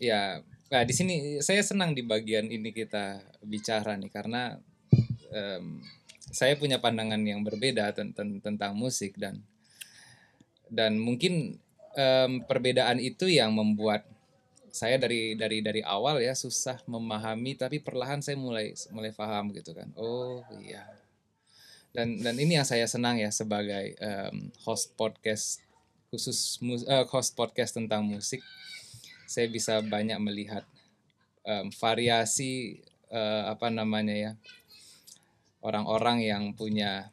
Ya. Nah, di sini saya senang di bagian ini kita bicara nih, karena saya punya pandangan yang berbeda tentang musik, dan mungkin perbedaan itu yang membuat saya dari awal ya susah memahami, tapi perlahan saya mulai paham gitu kan. Oh iya. Dan ini yang saya senang ya sebagai host podcast host podcast tentang musik. Saya bisa banyak melihat variasi orang-orang yang punya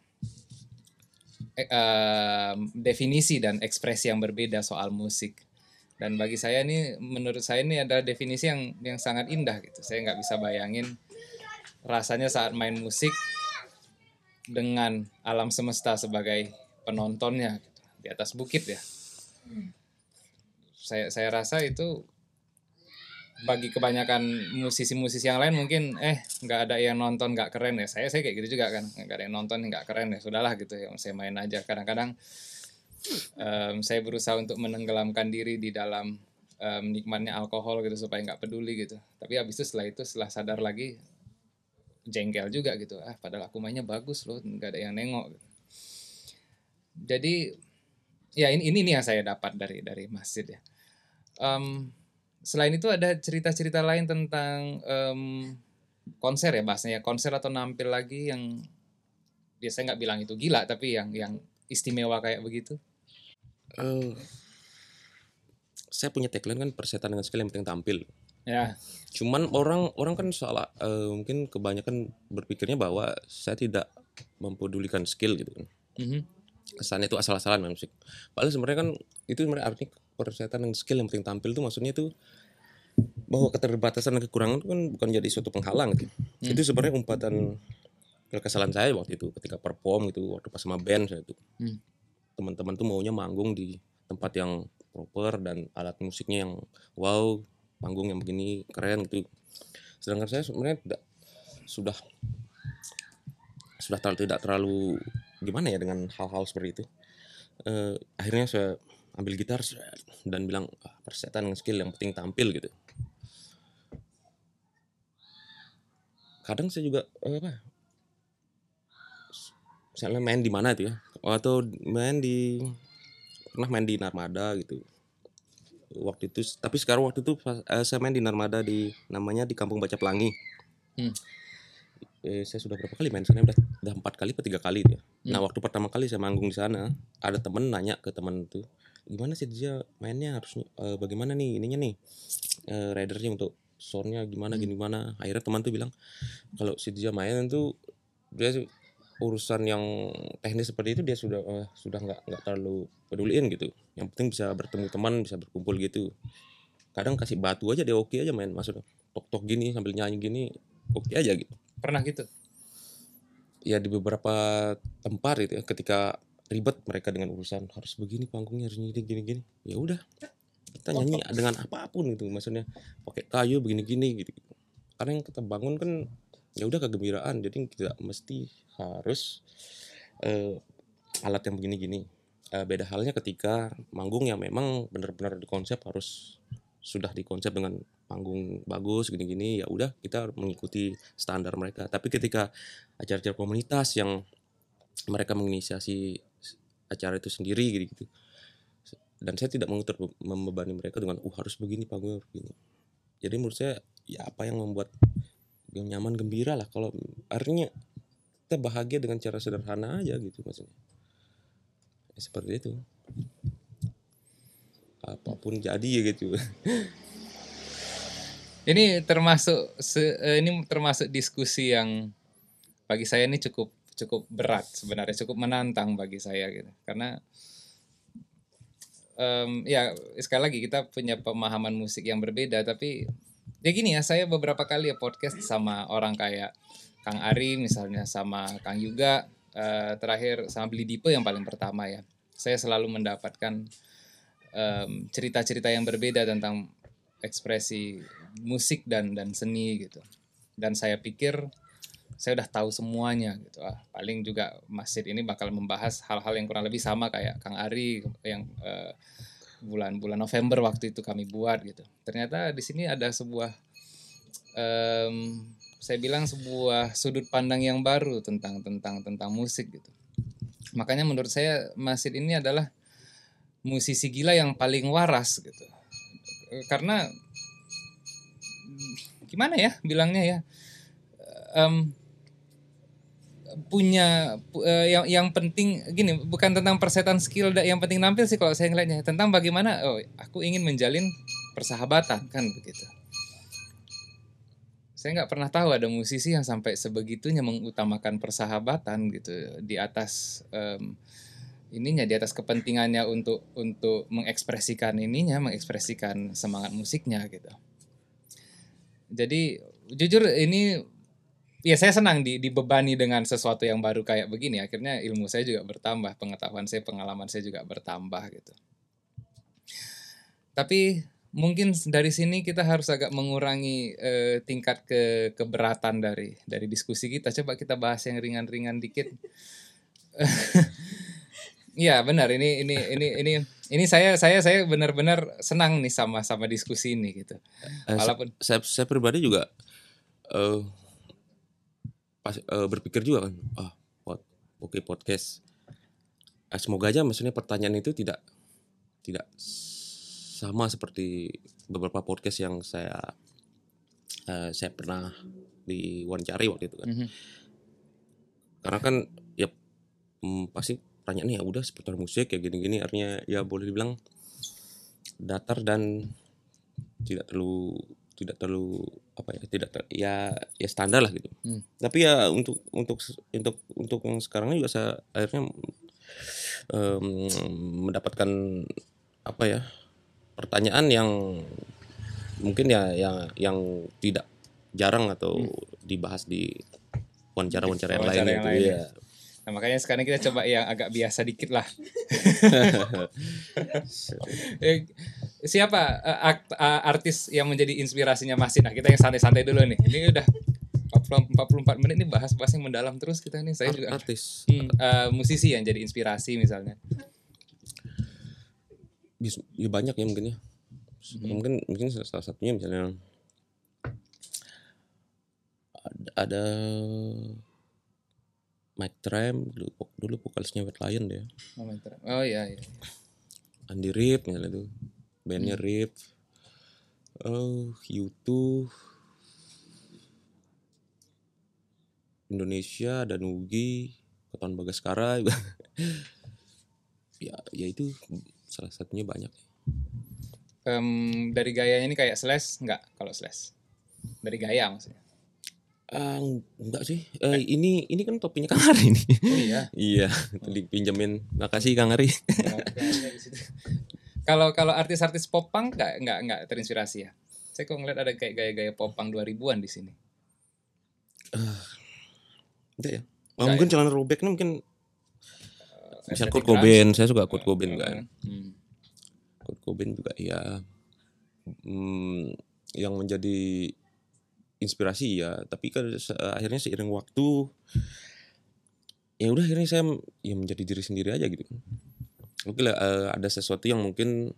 definisi dan ekspresi yang berbeda soal musik. Dan bagi saya ini, menurut saya ini adalah definisi yang sangat indah gitu. Saya nggak bisa bayangin rasanya saat main musik dengan alam semesta sebagai penontonnya gitu, di atas bukit ya. Saya rasa itu bagi kebanyakan musisi-musisi yang lain mungkin nggak ada yang nonton nggak keren ya, saya kayak gitu juga kan, nggak ada yang nonton nggak keren ya sudahlah gitu ya, saya main aja. Kadang-kadang saya berusaha untuk menenggelamkan diri di dalam nikmatnya alkohol gitu supaya nggak peduli gitu, tapi habis itu setelah sadar lagi jengkel juga gitu, padahal aku mainnya bagus loh, nggak ada yang nengok gitu. Jadi ya ini yang saya dapat dari Masjid ya. Selain itu ada cerita-cerita lain tentang konser ya, bahasanya konser atau nampil lagi yang biasanya nggak bilang itu gila tapi yang istimewa kayak begitu. Saya punya tagline kan, persetan dengan skill yang penting tampil. Ya. Cuman orang kan salah, mungkin kebanyakan berpikirnya bahwa saya tidak mempedulikan skill gitu kan. Kesannya itu asal-asalan main musik. Padahal sebenarnya kan itu sebenarnya artinya persetan dengan skill yang penting tampil itu maksudnya itu bahwa keterbatasan dan kekurangan itu kan bukan jadi suatu penghalang gitu. Itu sebenarnya umpatan kekesalan saya waktu itu ketika perform gitu, waktu pas sama band saya itu. Teman-teman tuh maunya manggung di tempat yang proper dan alat musiknya yang wow, manggung yang begini keren gitu. Sedangkan saya sebenarnya tidak terlalu gimana ya dengan hal-hal seperti itu. Akhirnya saya ambil gitar dan bilang persetan dengan skill yang penting tampil gitu. Kadang saya juga misalnya main di mana itu ya, atau pernah main di Narmada gitu waktu itu, tapi sekarang waktu itu saya main di Narmada namanya di Kampung Baca Pelangi. Saya sudah berapa kali main sana, udah 4 kali atau 3 kali itu ya. Nah waktu pertama kali saya manggung di sana, ada temen nanya ke teman itu, gimana sih dia mainnya, harus bagaimana nih ininya nih, ridernya untuk soundnya gimana gimana. Akhirnya teman tuh bilang kalau si dia main tuh dia urusan yang teknis seperti itu dia sudah nggak terlalu peduliin gitu, yang penting bisa bertemu teman, bisa berkumpul gitu. Kadang kasih batu aja dia oke aja main, maksudnya tok-tok gini sambil nyanyi gini oke aja gitu. Pernah gitu ya di beberapa tempat itu ya, ketika ribet mereka dengan urusan harus begini panggungnya, harus gini-gini, ya udah kita nyanyi dengan apapun gitu, maksudnya pakai kayu begini-gini gitu. Karena yang kita bangun kan ya udah kegembiraan. Jadi tidak mesti harus alat yang begini-gini. Beda halnya ketika manggung yang memang benar-benar dikonsep, harus sudah dikonsep dengan panggung bagus gini-gini, ya udah kita mengikuti standar mereka. Tapi ketika acara-acara komunitas yang mereka menginisiasi acara itu sendiri gitu-gitu, dan saya tidak membebani mereka dengan harus begini panggungnya begini. Jadi menurut saya ya apa yang membuat yang nyaman, gembira lah, kalau artinya kita bahagia dengan cara sederhana aja gitu maksudnya. Ya, seperti itu. Apapun jadi ya gitu. Ini termasuk diskusi yang bagi saya ini cukup berat sebenarnya, cukup menantang bagi saya gitu. Karena ya sekali lagi kita punya pemahaman musik yang berbeda, tapi ya gini ya, saya beberapa kali ya podcast sama orang kayak Kang Ari misalnya, sama Kang Yuga, terakhir sama Bli Dipe yang paling pertama ya. Saya selalu mendapatkan cerita-cerita yang berbeda tentang ekspresi musik dan seni gitu. Dan saya pikir saya udah tahu semuanya gitu. Paling juga masjid ini bakal membahas hal-hal yang kurang lebih sama kayak Kang Ari yang bulan November waktu itu kami buat gitu. Ternyata di sini ada sebuah saya bilang sebuah sudut pandang yang baru tentang musik gitu. Makanya menurut saya Masid ini adalah musisi gila yang paling waras gitu. Karena gimana ya bilangnya ya, yang penting gini, bukan tentang persetan skill yang penting nampil sih kalau saya ngelihatnya, tentang bagaimana aku ingin menjalin persahabatan kan begitu. Saya nggak pernah tahu ada musisi yang sampai sebegitunya mengutamakan persahabatan gitu di atas ininya, di atas kepentingannya untuk mengekspresikan semangat musiknya gitu. Jadi jujur ini ya saya senang dibebani dengan sesuatu yang baru kayak begini. Akhirnya ilmu saya juga bertambah, pengetahuan saya, pengalaman saya juga bertambah gitu. Tapi mungkin dari sini kita harus agak mengurangi tingkat keberatan dari diskusi kita. Coba kita bahas yang ringan-ringan dikit. Iya benar, ini saya benar-benar senang nih sama diskusi ini gitu. Walaupun saya pribadi juga berpikir juga kan, oke podcast. Semoga aja maksudnya pertanyaan itu tidak sama seperti beberapa podcast yang saya pernah diwawancari waktu itu kan. Mm-hmm. Karena kan ya pasti pertanyaannya ya udah seputar musik ya gini-gini, artinya ya boleh dibilang datar dan tidak terlalu apa ya, ya standar lah gitu. Tapi ya untuk yang sekarang juga saya akhirnya mendapatkan apa ya, pertanyaan yang mungkin ya yang tidak jarang atau dibahas di wawancara-wawancara yang lain gitu ya. Nah, makanya sekarang kita coba yang agak biasa dikit lah. Siapa artis yang menjadi inspirasinya Masin? Nah, kita yang santai-santai dulu nih. Ini udah 44 menit nih bahas yang mendalam terus kita nih. Saya juga artis. Musisi yang jadi inspirasi misalnya. Ya banyak ya mungkin ya. Mungkin salah satunya misalnya ada Mike Tramp dulu vokalisnya White Lion deh. Oh iya. Andy Reid misalnya tuh, bandnya Rip. U2 Indonesia dan Ugi Ketuan Bagaskara. ya itu salah satunya banyak. Dari gayanya ini kayak Slash enggak? Kalau Slash dari gaya maksudnya. Enggak sih, ini kan topinya Kang Ari ini. Oh iya. Iya, tadi pinjemin. Makasih Kang Ari. Kalau artis-artis pop punk enggak terinspirasi ya. Saya kok ngeliat ada kayak gaya-gaya pop punk 2000-an di sini. Enggak ya. Mungkin ya. Celana robeknya mungkin misalnya Kurt Cobain, saya suka Kurt Cobain kan. Kurt Cobain juga ya. Yang menjadi inspirasi ya, tapi kan akhirnya seiring waktu ya udah akhirnya saya ya menjadi diri sendiri aja gitu. Oke lah, ada sesuatu yang mungkin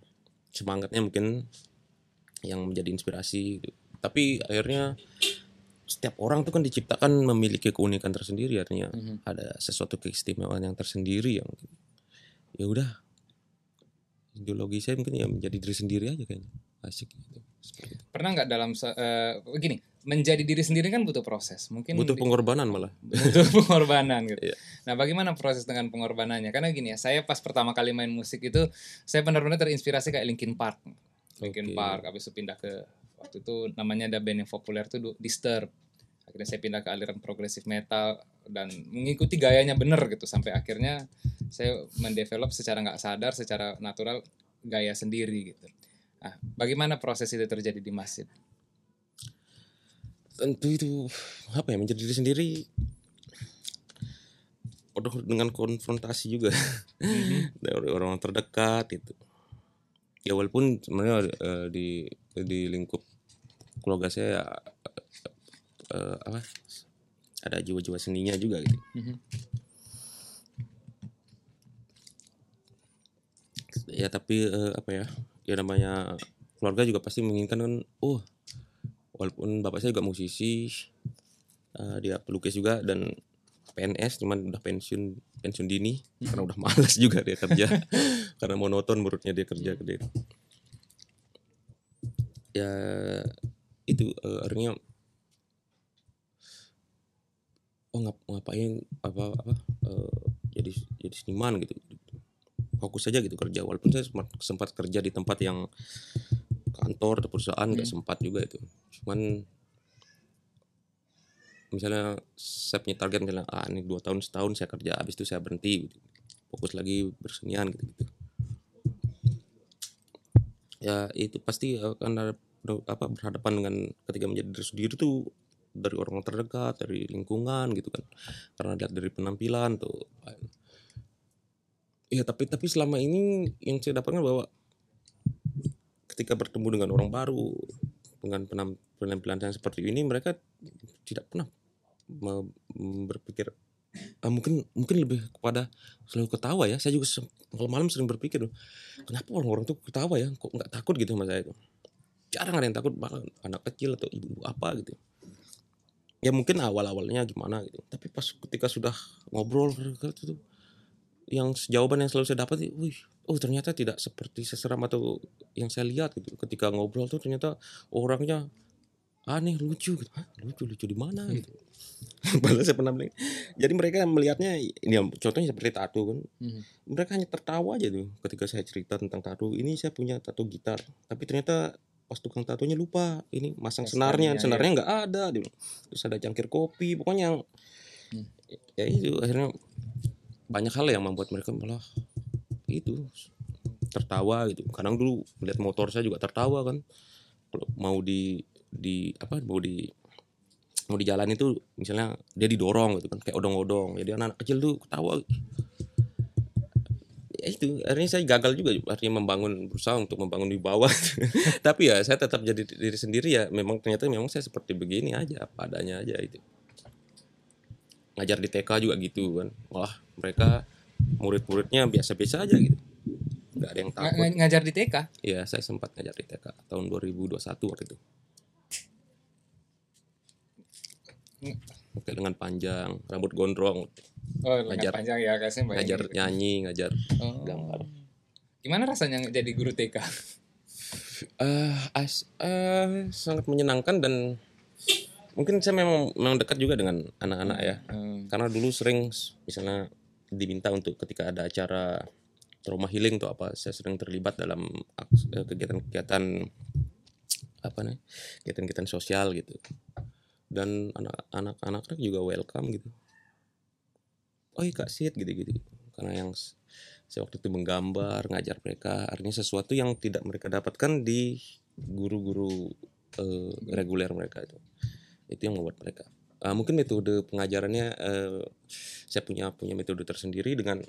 semangatnya mungkin yang menjadi inspirasi gitu. Tapi akhirnya setiap orang tuh kan diciptakan memiliki keunikan tersendiri, artinya ada sesuatu keistimewaan yang tersendiri yang mungkin ya udah ideologi saya mungkin ya menjadi diri sendiri aja kayaknya asik gitu. Seperti itu. Pernah nggak dalam gini, menjadi diri sendiri kan butuh proses, mungkin butuh pengorbanan malah. Butuh pengorbanan gitu. Yeah. Nah, bagaimana proses dengan pengorbanannya? Karena gini ya, saya pas pertama kali main musik itu saya benar-benar terinspirasi kayak Linkin Park. Linkin Park, habis itu pindah ke waktu itu namanya ada band yang populer tuh Disturbed. Akhirnya saya pindah ke aliran progressive metal dan mengikuti gayanya bener gitu sampai akhirnya saya mendevelop secara nggak sadar, secara natural gaya sendiri gitu. Nah, bagaimana proses itu terjadi di Masjid? Tentu itu apa ya, menjadi diri sendiri penuh dengan konfrontasi juga dari orang terdekat itu ya, walaupun sebenarnya di lingkup keluarga saya ada jiwa-jiwa seninya juga gitu. Ya tapi ya namanya keluarga juga pasti menginginkan kan, walaupun bapak saya juga musisi, dia pelukis juga dan PNS, cuman udah pensiun dini karena udah malas juga dia kerja karena monoton menurutnya dia kerja gede. Ya itu artinya ngapain jadi seniman gitu, fokus aja gitu kerja, walaupun saya sempat kerja di tempat yang kantor atau perusahaan nggak sempat juga itu. Cuman misalnya saya punya target misalnya ini 2 tahun setahun saya kerja, habis itu saya berhenti gitu. Fokus lagi bersenian gitu. Ya itu pasti akan berhadapan dengan ketika menjadi diri sendiri tuh dari orang terdekat, dari lingkungan gitu kan. Karena lihat dari penampilan tuh. Ya tapi selama ini yang saya dapatkan bahwa ketika bertemu dengan orang baru dengan penampilan yang seperti ini, mereka tidak pernah berpikir mungkin lebih kepada selalu ketawa ya. Saya juga malam-malam sering berpikir, kenapa orang-orang tuh ketawa ya, kok nggak takut gitu sama saya itu. Jarang ada yang takut, malah anak kecil atau ibu apa gitu. Ya mungkin awal-awalnya gimana gitu, tapi pas ketika sudah ngobrol gitu, yang jawaban yang selalu saya dapat, ternyata tidak seperti seseram atau yang saya lihat gitu. Ketika ngobrol tuh ternyata orangnya aneh, lucu gitu. Lucu di mana gitu. Padahal saya pernah bilang. Jadi mereka melihatnya ini ya, contohnya seperti tato kan. Mereka hanya tertawa aja tuh ketika saya cerita tentang tato. Ini saya punya tato gitar, tapi ternyata pas tukang tatonya lupa ini masang senarnya enggak ada gitu. Terus ada cangkir kopi, pokoknya yang ya itu akhirnya banyak hal yang membuat mereka malah itu tertawa gitu. Kadang dulu melihat motor saya juga tertawa kan. Kalau mau di jalan itu misalnya dia didorong gitu kan kayak odong-odong. Jadi anak kecil tuh ketawa. Ya itu akhirnya saya gagal juga, akhirnya berusaha untuk membangun di bawah. Tapi ya saya tetap jadi diri sendiri ya. Ternyata memang saya seperti begini aja, padanya aja itu. Ngajar di TK juga gitu kan, wah mereka murid-muridnya biasa-biasa aja gitu, nggak ada yang takut. Ngajar di TK? Iya, saya sempat ngajar di TK tahun 2021 waktu itu. Oke, lengan panjang, rambut gondrong. Oh, lengan panjang ya, kayaknya. Ngajar gitu. Nyanyi, ngajar gambar. Gimana rasanya jadi guru TK? Sangat menyenangkan dan mungkin saya memang dekat juga dengan anak-anak ya. Karena dulu sering misalnya diminta untuk ketika ada acara trauma healing atau apa, saya sering terlibat dalam kegiatan-kegiatan sosial gitu. Dan anak-anak juga welcome gitu. Kak Sid gitu. Karena yang saya waktu itu menggambar, ngajar mereka, artinya sesuatu yang tidak mereka dapatkan di guru-guru reguler mereka itu. Itu yang membuat mereka mungkin metode pengajarannya saya punya metode tersendiri dan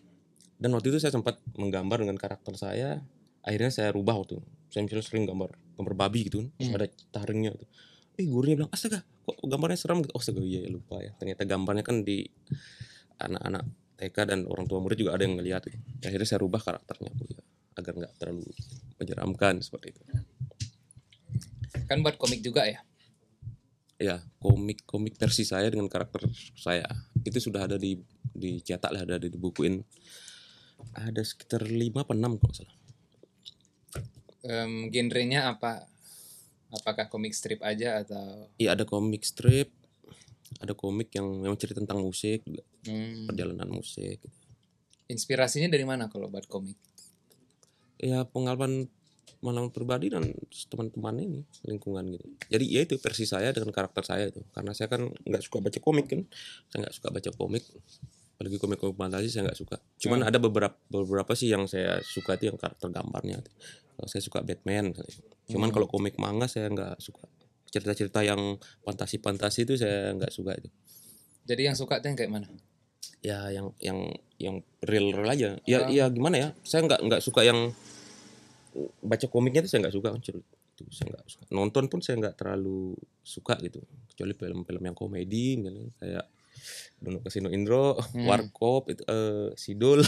waktu itu saya sempat menggambar dengan karakter saya, akhirnya saya rubah waktu. Saya misalnya sering gambar babi gitu kan, ada taringnya gitu. Gurunya bilang, "Astaga, kok gambarnya seram gitu. Oh iya lupa ya, ternyata gambarnya kan di anak-anak TK dan orang tua murid juga ada yang ngeliat gitu. Akhirnya saya rubah karakternya Bu, ya, agar nggak terlalu menyeramkan seperti itu. Kan buat komik juga ya? Ya, komik versi saya dengan karakter saya itu sudah ada di cetak lah, ada dibukuin, ada sekitar 5 atau 6 kalau salah. Genrenya apa? Apakah komik strip aja atau? Iya, ada komik strip, ada komik yang memang cerita tentang musik juga, perjalanan musik. Inspirasinya dari mana kalau buat komik? Ya pengalaman pribadi dan teman-teman ini, lingkungan gitu. Jadi ya itu versi saya dengan karakter saya itu. Karena saya kan nggak suka baca komik kan, saya nggak suka baca komik, apalagi komik-komik fantasi saya nggak suka. Cuman ada beberapa sih yang saya suka itu yang karakter gambarnya. Saya suka Batman, cuman kalau komik manga saya nggak suka. Cerita-cerita yang fantasi-fantasi itu saya nggak suka itu. Jadi yang suka itu yang kayak mana? Ya yang real aja. Ya ya gimana ya? Saya nggak suka yang baca komiknya itu, saya nggak suka itu, saya nggak suka. Nonton pun saya nggak terlalu suka gitu. Kecuali film-film yang komedi, misalnya kayak Dono Kasino Indro, Warkop, itu, Sidol,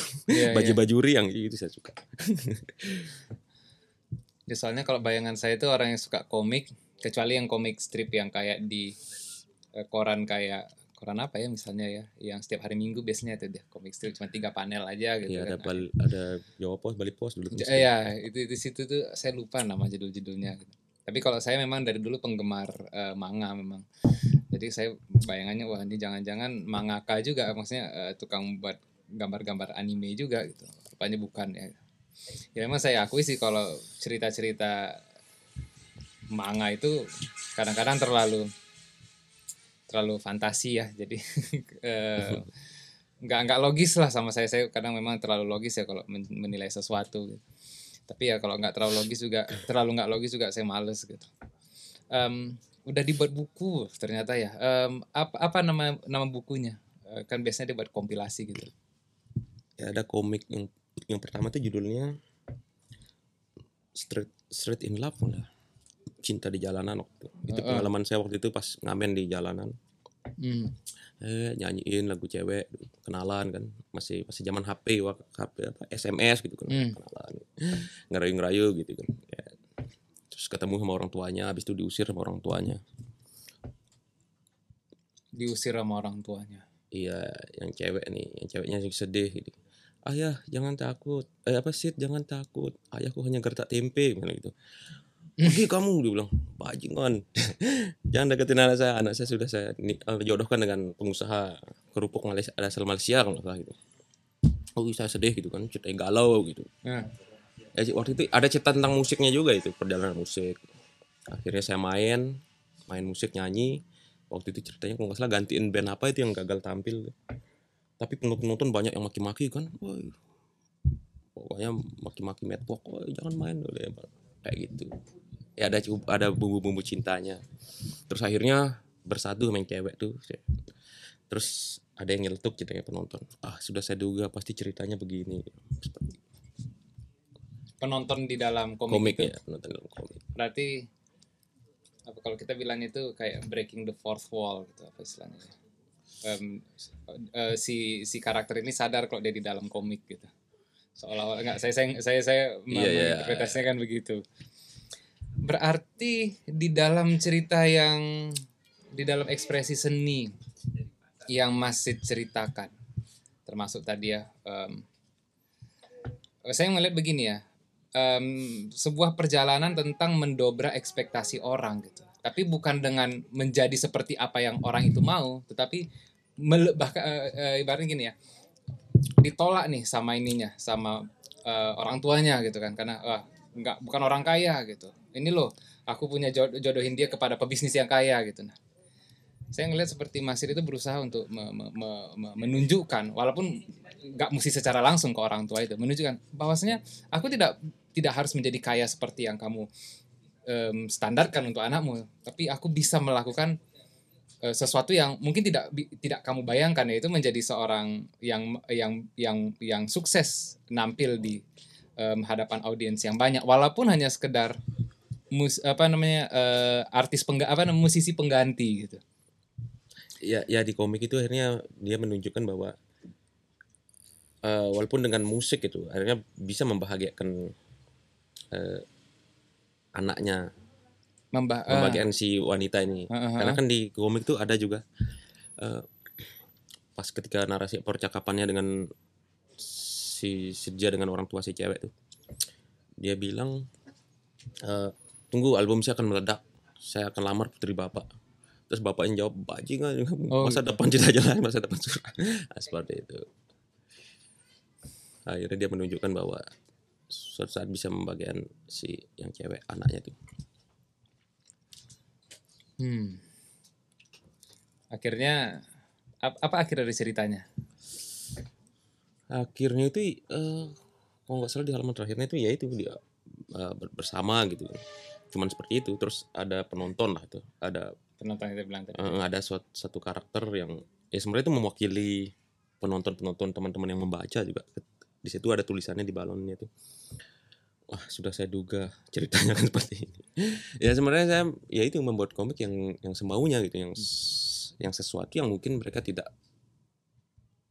baju-bajuri yang itu saya suka. Ya, soalnya kalau bayangan saya itu orang yang suka komik, kecuali yang komik strip yang kayak di koran, kayak koran apa ya misalnya ya, yang setiap hari Minggu biasanya itu dia komik strip cuma 3 panel aja gitu. Iya, kan. Ada Jawa Pos, Bali Pos dulu. Iya, itu situ tuh saya lupa nama judul-judulnya. Tapi kalau saya memang dari dulu penggemar manga memang. Jadi saya bayangannya wah ini jangan-jangan mangaka juga, maksudnya tukang buat gambar-gambar anime juga gitu. Rupanya bukan ya. Ya memang saya akui sih kalau cerita-cerita manga itu kadang-kadang terlalu fantasi ya, jadi nggak logis lah sama saya kadang memang terlalu logis ya kalau menilai sesuatu gitu. Tapi ya kalau nggak terlalu nggak logis juga saya males gitu. Udah dibuat buku ternyata ya, apa nama bukunya? Kan biasanya dibuat kompilasi gitu ya, ada komik yang pertama tuh judulnya Straight in Love lah, cinta di jalanan waktu itu. Pengalaman saya waktu itu pas ngamen di jalanan, nyanyiin lagu cewek, kenalan kan, masih zaman HP apa SMS gitu kan, kenalan ngerayu gitu kan ya. Terus ketemu sama orang tuanya, habis itu diusir sama orang tuanya. Iya, yang cewek nih, yang ceweknya sedih gitu. Ayah jangan takut, Sid jangan takut, ayahku hanya gertak tempe gitu. Oke kamu, dia bilang, bajingan, jangan deketin anak saya sudah saya jodohkan dengan pengusaha kerupuk Malaysia, asal Malaysia kalau salah gitu. Oh saya sedih gitu kan, cerita galau gitu. Waktu itu ada cerita tentang musiknya juga itu, perjalanan musik. Akhirnya saya main musik, nyanyi. Waktu itu ceritanya kalau nggak salah gantiin band apa itu yang gagal tampil. Tapi penonton banyak yang maki-maki kan, woy. Pokoknya maki-maki Madvox, jangan main dulu ya, kayak gitu. Ya ada bumbu-bumbu cintanya. Terus akhirnya bersatu main cewek tuh. Terus ada yang nyeletuk ceritanya penonton. Ah sudah saya duga pasti ceritanya begini. Penonton di dalam komik ya, penonton dalam komik. Berarti apa kalau kita bilang itu kayak breaking the fourth wall gitu, apa istilahnya? Si karakter ini sadar kalau dia di dalam komik gitu, seolah-olah nggak, saya menginterpretasinya kan begitu. Berarti di dalam cerita yang di dalam ekspresi seni yang masih ceritakan, termasuk tadi ya, saya melihat begini ya, sebuah perjalanan tentang mendobrak ekspektasi orang gitu, tapi bukan dengan menjadi seperti apa yang orang itu mau, tetapi ibaratnya gini ya, ditolak nih sama orang tuanya gitu kan, karena bukan orang kaya gitu, ini loh aku punya jodohin dia kepada pebisnis yang kaya gitu. Nah saya ngelihat seperti Masir itu berusaha untuk menunjukkan, walaupun nggak mesti secara langsung ke orang tua itu, menunjukkan bahwasanya aku tidak harus menjadi kaya seperti yang kamu standarkan untuk anakmu, tapi aku bisa melakukan sesuatu yang mungkin tidak kamu bayangkan, yaitu menjadi seorang yang sukses nampil di hadapan audiens yang banyak, walaupun hanya sekedar musisi pengganti gitu. Ya di komik itu akhirnya dia menunjukkan bahwa walaupun dengan musik itu akhirnya bisa membahagiakan anaknya, membahagiakan si wanita ini. Karena kan di komik itu ada juga pas ketika narasi percakapannya dengan si Sidzia dengan orang tua si cewek tuh, dia bilang tunggu album saya akan meledak, saya akan lamar putri bapak. Terus bapaknya jawab, bajingan, masa depan cerita jalan, masa depan surah. Seperti itu. Akhirnya dia menunjukkan bahwa suatu saat bisa membagikan si yang cewek anaknya tuh. Akhirnya apa akhirnya dari ceritanya? Akhirnya itu kalau nggak salah di halaman terakhirnya itu ya itu dia bersama gitu, cuman seperti itu. Terus ada penonton lah itu, ada penonton itu bilang tadi. Ada satu karakter yang ya sebenarnya itu mewakili penonton teman-teman yang membaca juga. Di situ ada tulisannya di balonnya tuh, wah sudah saya duga ceritanya kan seperti ini. Ya sebenarnya saya ya itu membuat komik yang semaunya gitu, yang sesuatu yang mungkin mereka tidak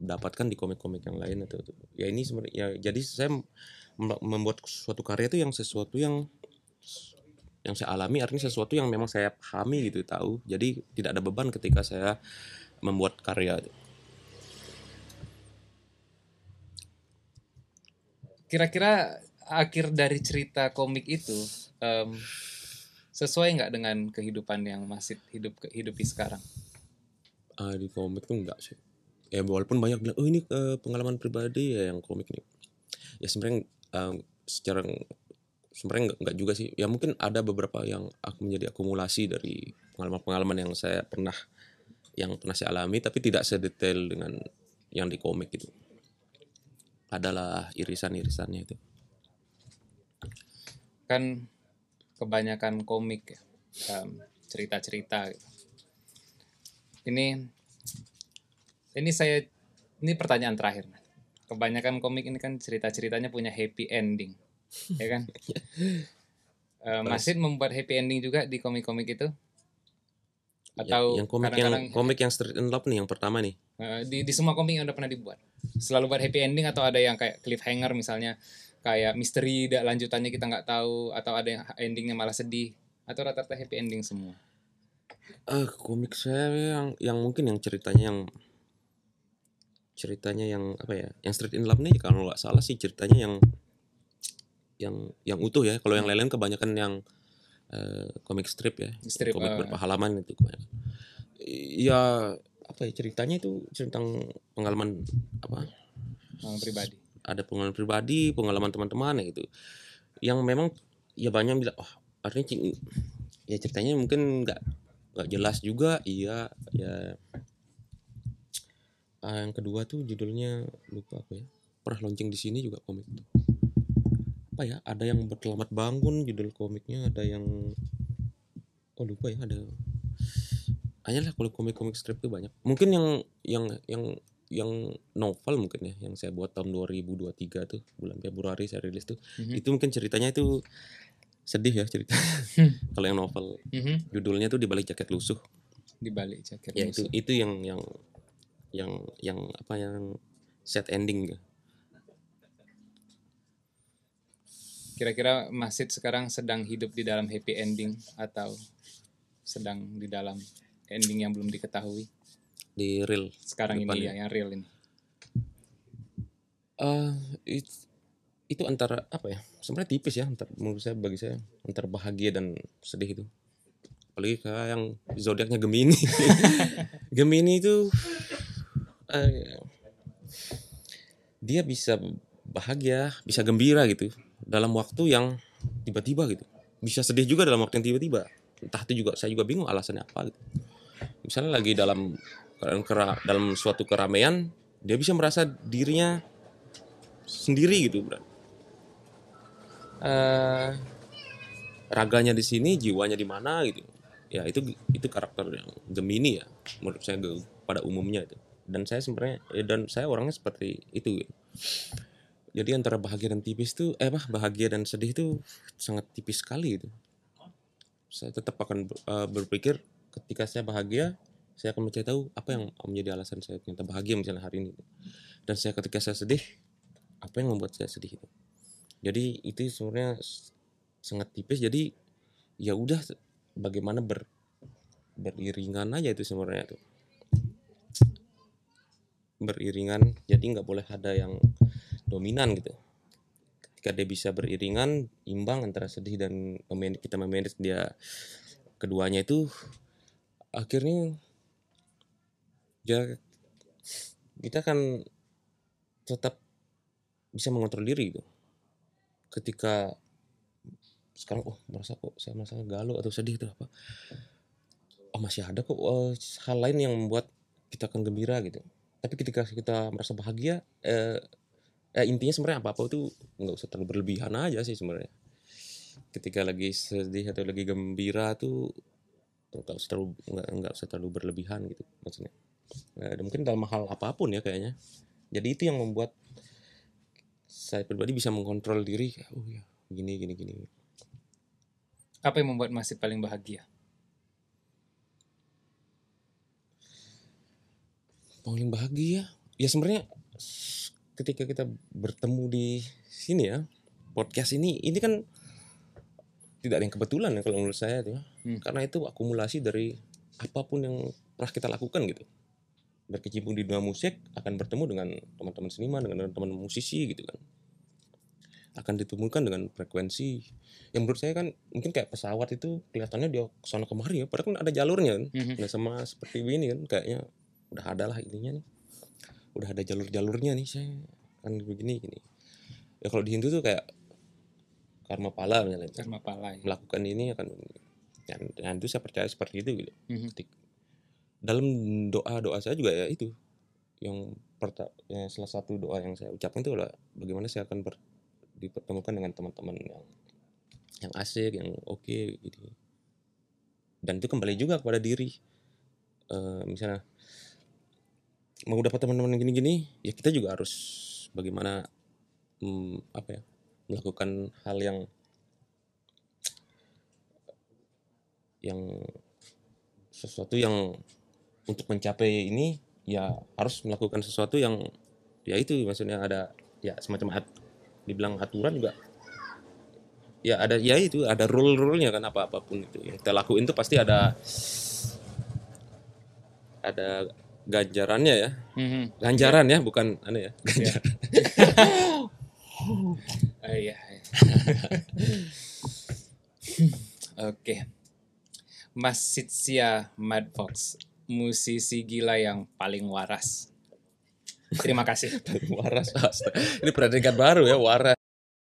dapatkan di komik-komik yang lain atau ya ini sebenarnya ya, jadi saya membuat suatu karya itu yang sesuatu yang saya alami, artinya sesuatu yang memang saya pahami gitu, tahu, jadi tidak ada beban ketika saya membuat karya. Kira-kira akhir dari cerita komik itu sesuai nggak dengan kehidupan yang masih hidupi sekarang? Di komik tuh nggak sih. Ya walaupun banyak bilang, oh ini pengalaman pribadi ya yang komik nih. Ya sebenarnya secara sebenarnya nggak juga sih. Ya mungkin ada beberapa yang aku menjadi akumulasi dari pengalaman-pengalaman yang pernah saya alami, tapi tidak sedetail dengan yang di komik itu. Adalah irisan-irisannya itu. Kan kebanyakan komik cerita-cerita. Ini pertanyaan terakhir. Kebanyakan komik ini kan cerita-ceritanya punya happy ending, ya kan? Masih membuat happy ending juga di komik-komik itu? Atau ya, yang komik yang Straight in Love nih yang pertama nih. Di semua komik yang udah pernah dibuat, selalu buat happy ending atau ada yang kayak cliffhanger misalnya, kayak misteri lanjutannya kita nggak tahu, atau ada yang endingnya malah sedih, atau rata-rata happy ending semua? Komik saya yang mungkin yang ceritanya yang apa ya, yang Straight in Love nih kalau nggak salah sih ceritanya yang utuh ya. Kalau yang lain-lain kebanyakan yang komik strip ya, komik berpahalaman itu kebanyakan. Ya apa ya, ceritanya itu tentang pengalaman apa? Pengalaman pribadi. Ada pengalaman pribadi, pengalaman teman-teman ya gitu. Yang memang ya banyak bilang, oh artinya ya ceritanya mungkin nggak jelas juga, iya ya. Yang kedua tuh judulnya lupa apa ya, pernah lonceng di sini juga komik itu apa ya, ada yang bertelamat bangun judul komiknya, ada yang lupa ya, ada hanya lah kalau komik-komik strip tuh banyak. Mungkin yang novel mungkin ya, yang saya buat tahun 2023 tuh bulan Februari saya rilis tuh, itu mungkin ceritanya itu sedih ya cerita. Kalau yang novel judulnya tuh di balik jaket lusuh ya, itu yang apa yang set ending. Kira-kira Masid sekarang sedang hidup di dalam happy ending atau sedang di dalam ending yang belum diketahui di real sekarang ini ya, yang real ini? Itu antara apa ya, sebenarnya tipis ya menurut saya, bagi saya antara bahagia dan sedih itu. Apalagi kayak yang zodiaknya Gemini. Gemini itu dia bisa bahagia, bisa gembira gitu dalam waktu yang tiba-tiba gitu, bisa sedih juga dalam waktu yang tiba-tiba. Entah itu juga saya juga bingung alasannya apa gitu. Misalnya lagi dalam suatu keramaian, dia bisa merasa dirinya sendiri gitu, bro. Raganya di sini, jiwanya di mana gitu. Ya itu karakter yang Gemini ya menurut saya pada umumnya itu. Dan saya orangnya seperti itu. Jadi antara bahagia dan tipis itu bahagia dan sedih itu sangat tipis sekali itu. saya tetap akan berpikir ketika saya bahagia, saya akan mencari tahu apa yang menjadi alasan saya ternyata bahagia misalnya hari ini. Dan saya ketika saya sedih, apa yang membuat saya sedih itu. Jadi itu sebenarnya sangat tipis. Jadi ya udah bagaimana beriringan aja itu sebenarnya tuh. Beriringan, jadi nggak boleh ada yang dominan gitu. Ketika dia bisa beriringan, imbang antara sedih dan kita memanage dia keduanya itu, akhirnya ya kita akan tetap bisa mengontrol diri gitu. Ketika sekarang merasa kok saya merasa galau atau sedih atau apa, masih ada kok hal lain yang membuat kita akan gembira gitu. Tapi ketika kita merasa bahagia, intinya sebenarnya apa-apa itu nggak usah terlalu berlebihan aja sih sebenarnya. Ketika lagi sedih atau lagi gembira tuh nggak usah terlalu berlebihan gitu maksudnya. Mungkin dalam hal apapun ya kayaknya. Jadi itu yang membuat saya pribadi bisa mengkontrol diri. Oh ya, gini. Apa yang membuat Mas Sid paling bahagia? Paling bahagia ya sebenarnya ketika kita bertemu di sini ya, podcast ini kan tidak ada yang kebetulan ya kalau menurut saya tuh. Karena itu akumulasi dari apapun yang pernah kita lakukan gitu. Berkecimpung di dunia musik akan bertemu dengan teman-teman seniman, dengan teman musisi gitu kan. Akan ditemukan dengan frekuensi yang menurut saya kan mungkin kayak pesawat itu kelihatannya dia kesana kemari ya, padahal kan ada jalurnya kan. Nah, sama seperti ini kan kayaknya udah ada lah ininya nih. Udah ada jalur-jalurnya nih saya kan begini. Ya kalau di Hindu tuh kayak karma pala misalnya. Karma pala. Ya. Melakukan ini akan dan itu saya percaya seperti itu gitu. Dalam doa saya juga ya itu yang salah satu doa yang saya ucapkan itu adalah bagaimana saya akan dipertemukan dengan teman-teman yang asik, yang oke gitu. Dan itu kembali juga kepada diri. Misalnya mau dapat teman-teman yang gini-gini, ya kita juga harus bagaimana melakukan hal yang sesuatu yang untuk mencapai ini ya harus melakukan sesuatu yang ya itu maksudnya ada ya semacam dibilang aturan juga ya ada ya itu ada rule-rulenya kan apapun itu yang kita lakuin itu pasti ada ganjarannya ya. Ganjaran ya bukan aneh ya. Ganjaran. Iya. Oke. Mas Sidzia Madvox, musisi gila yang paling waras. Terima kasih. Waras. Ini pendidikan baru ya, waras.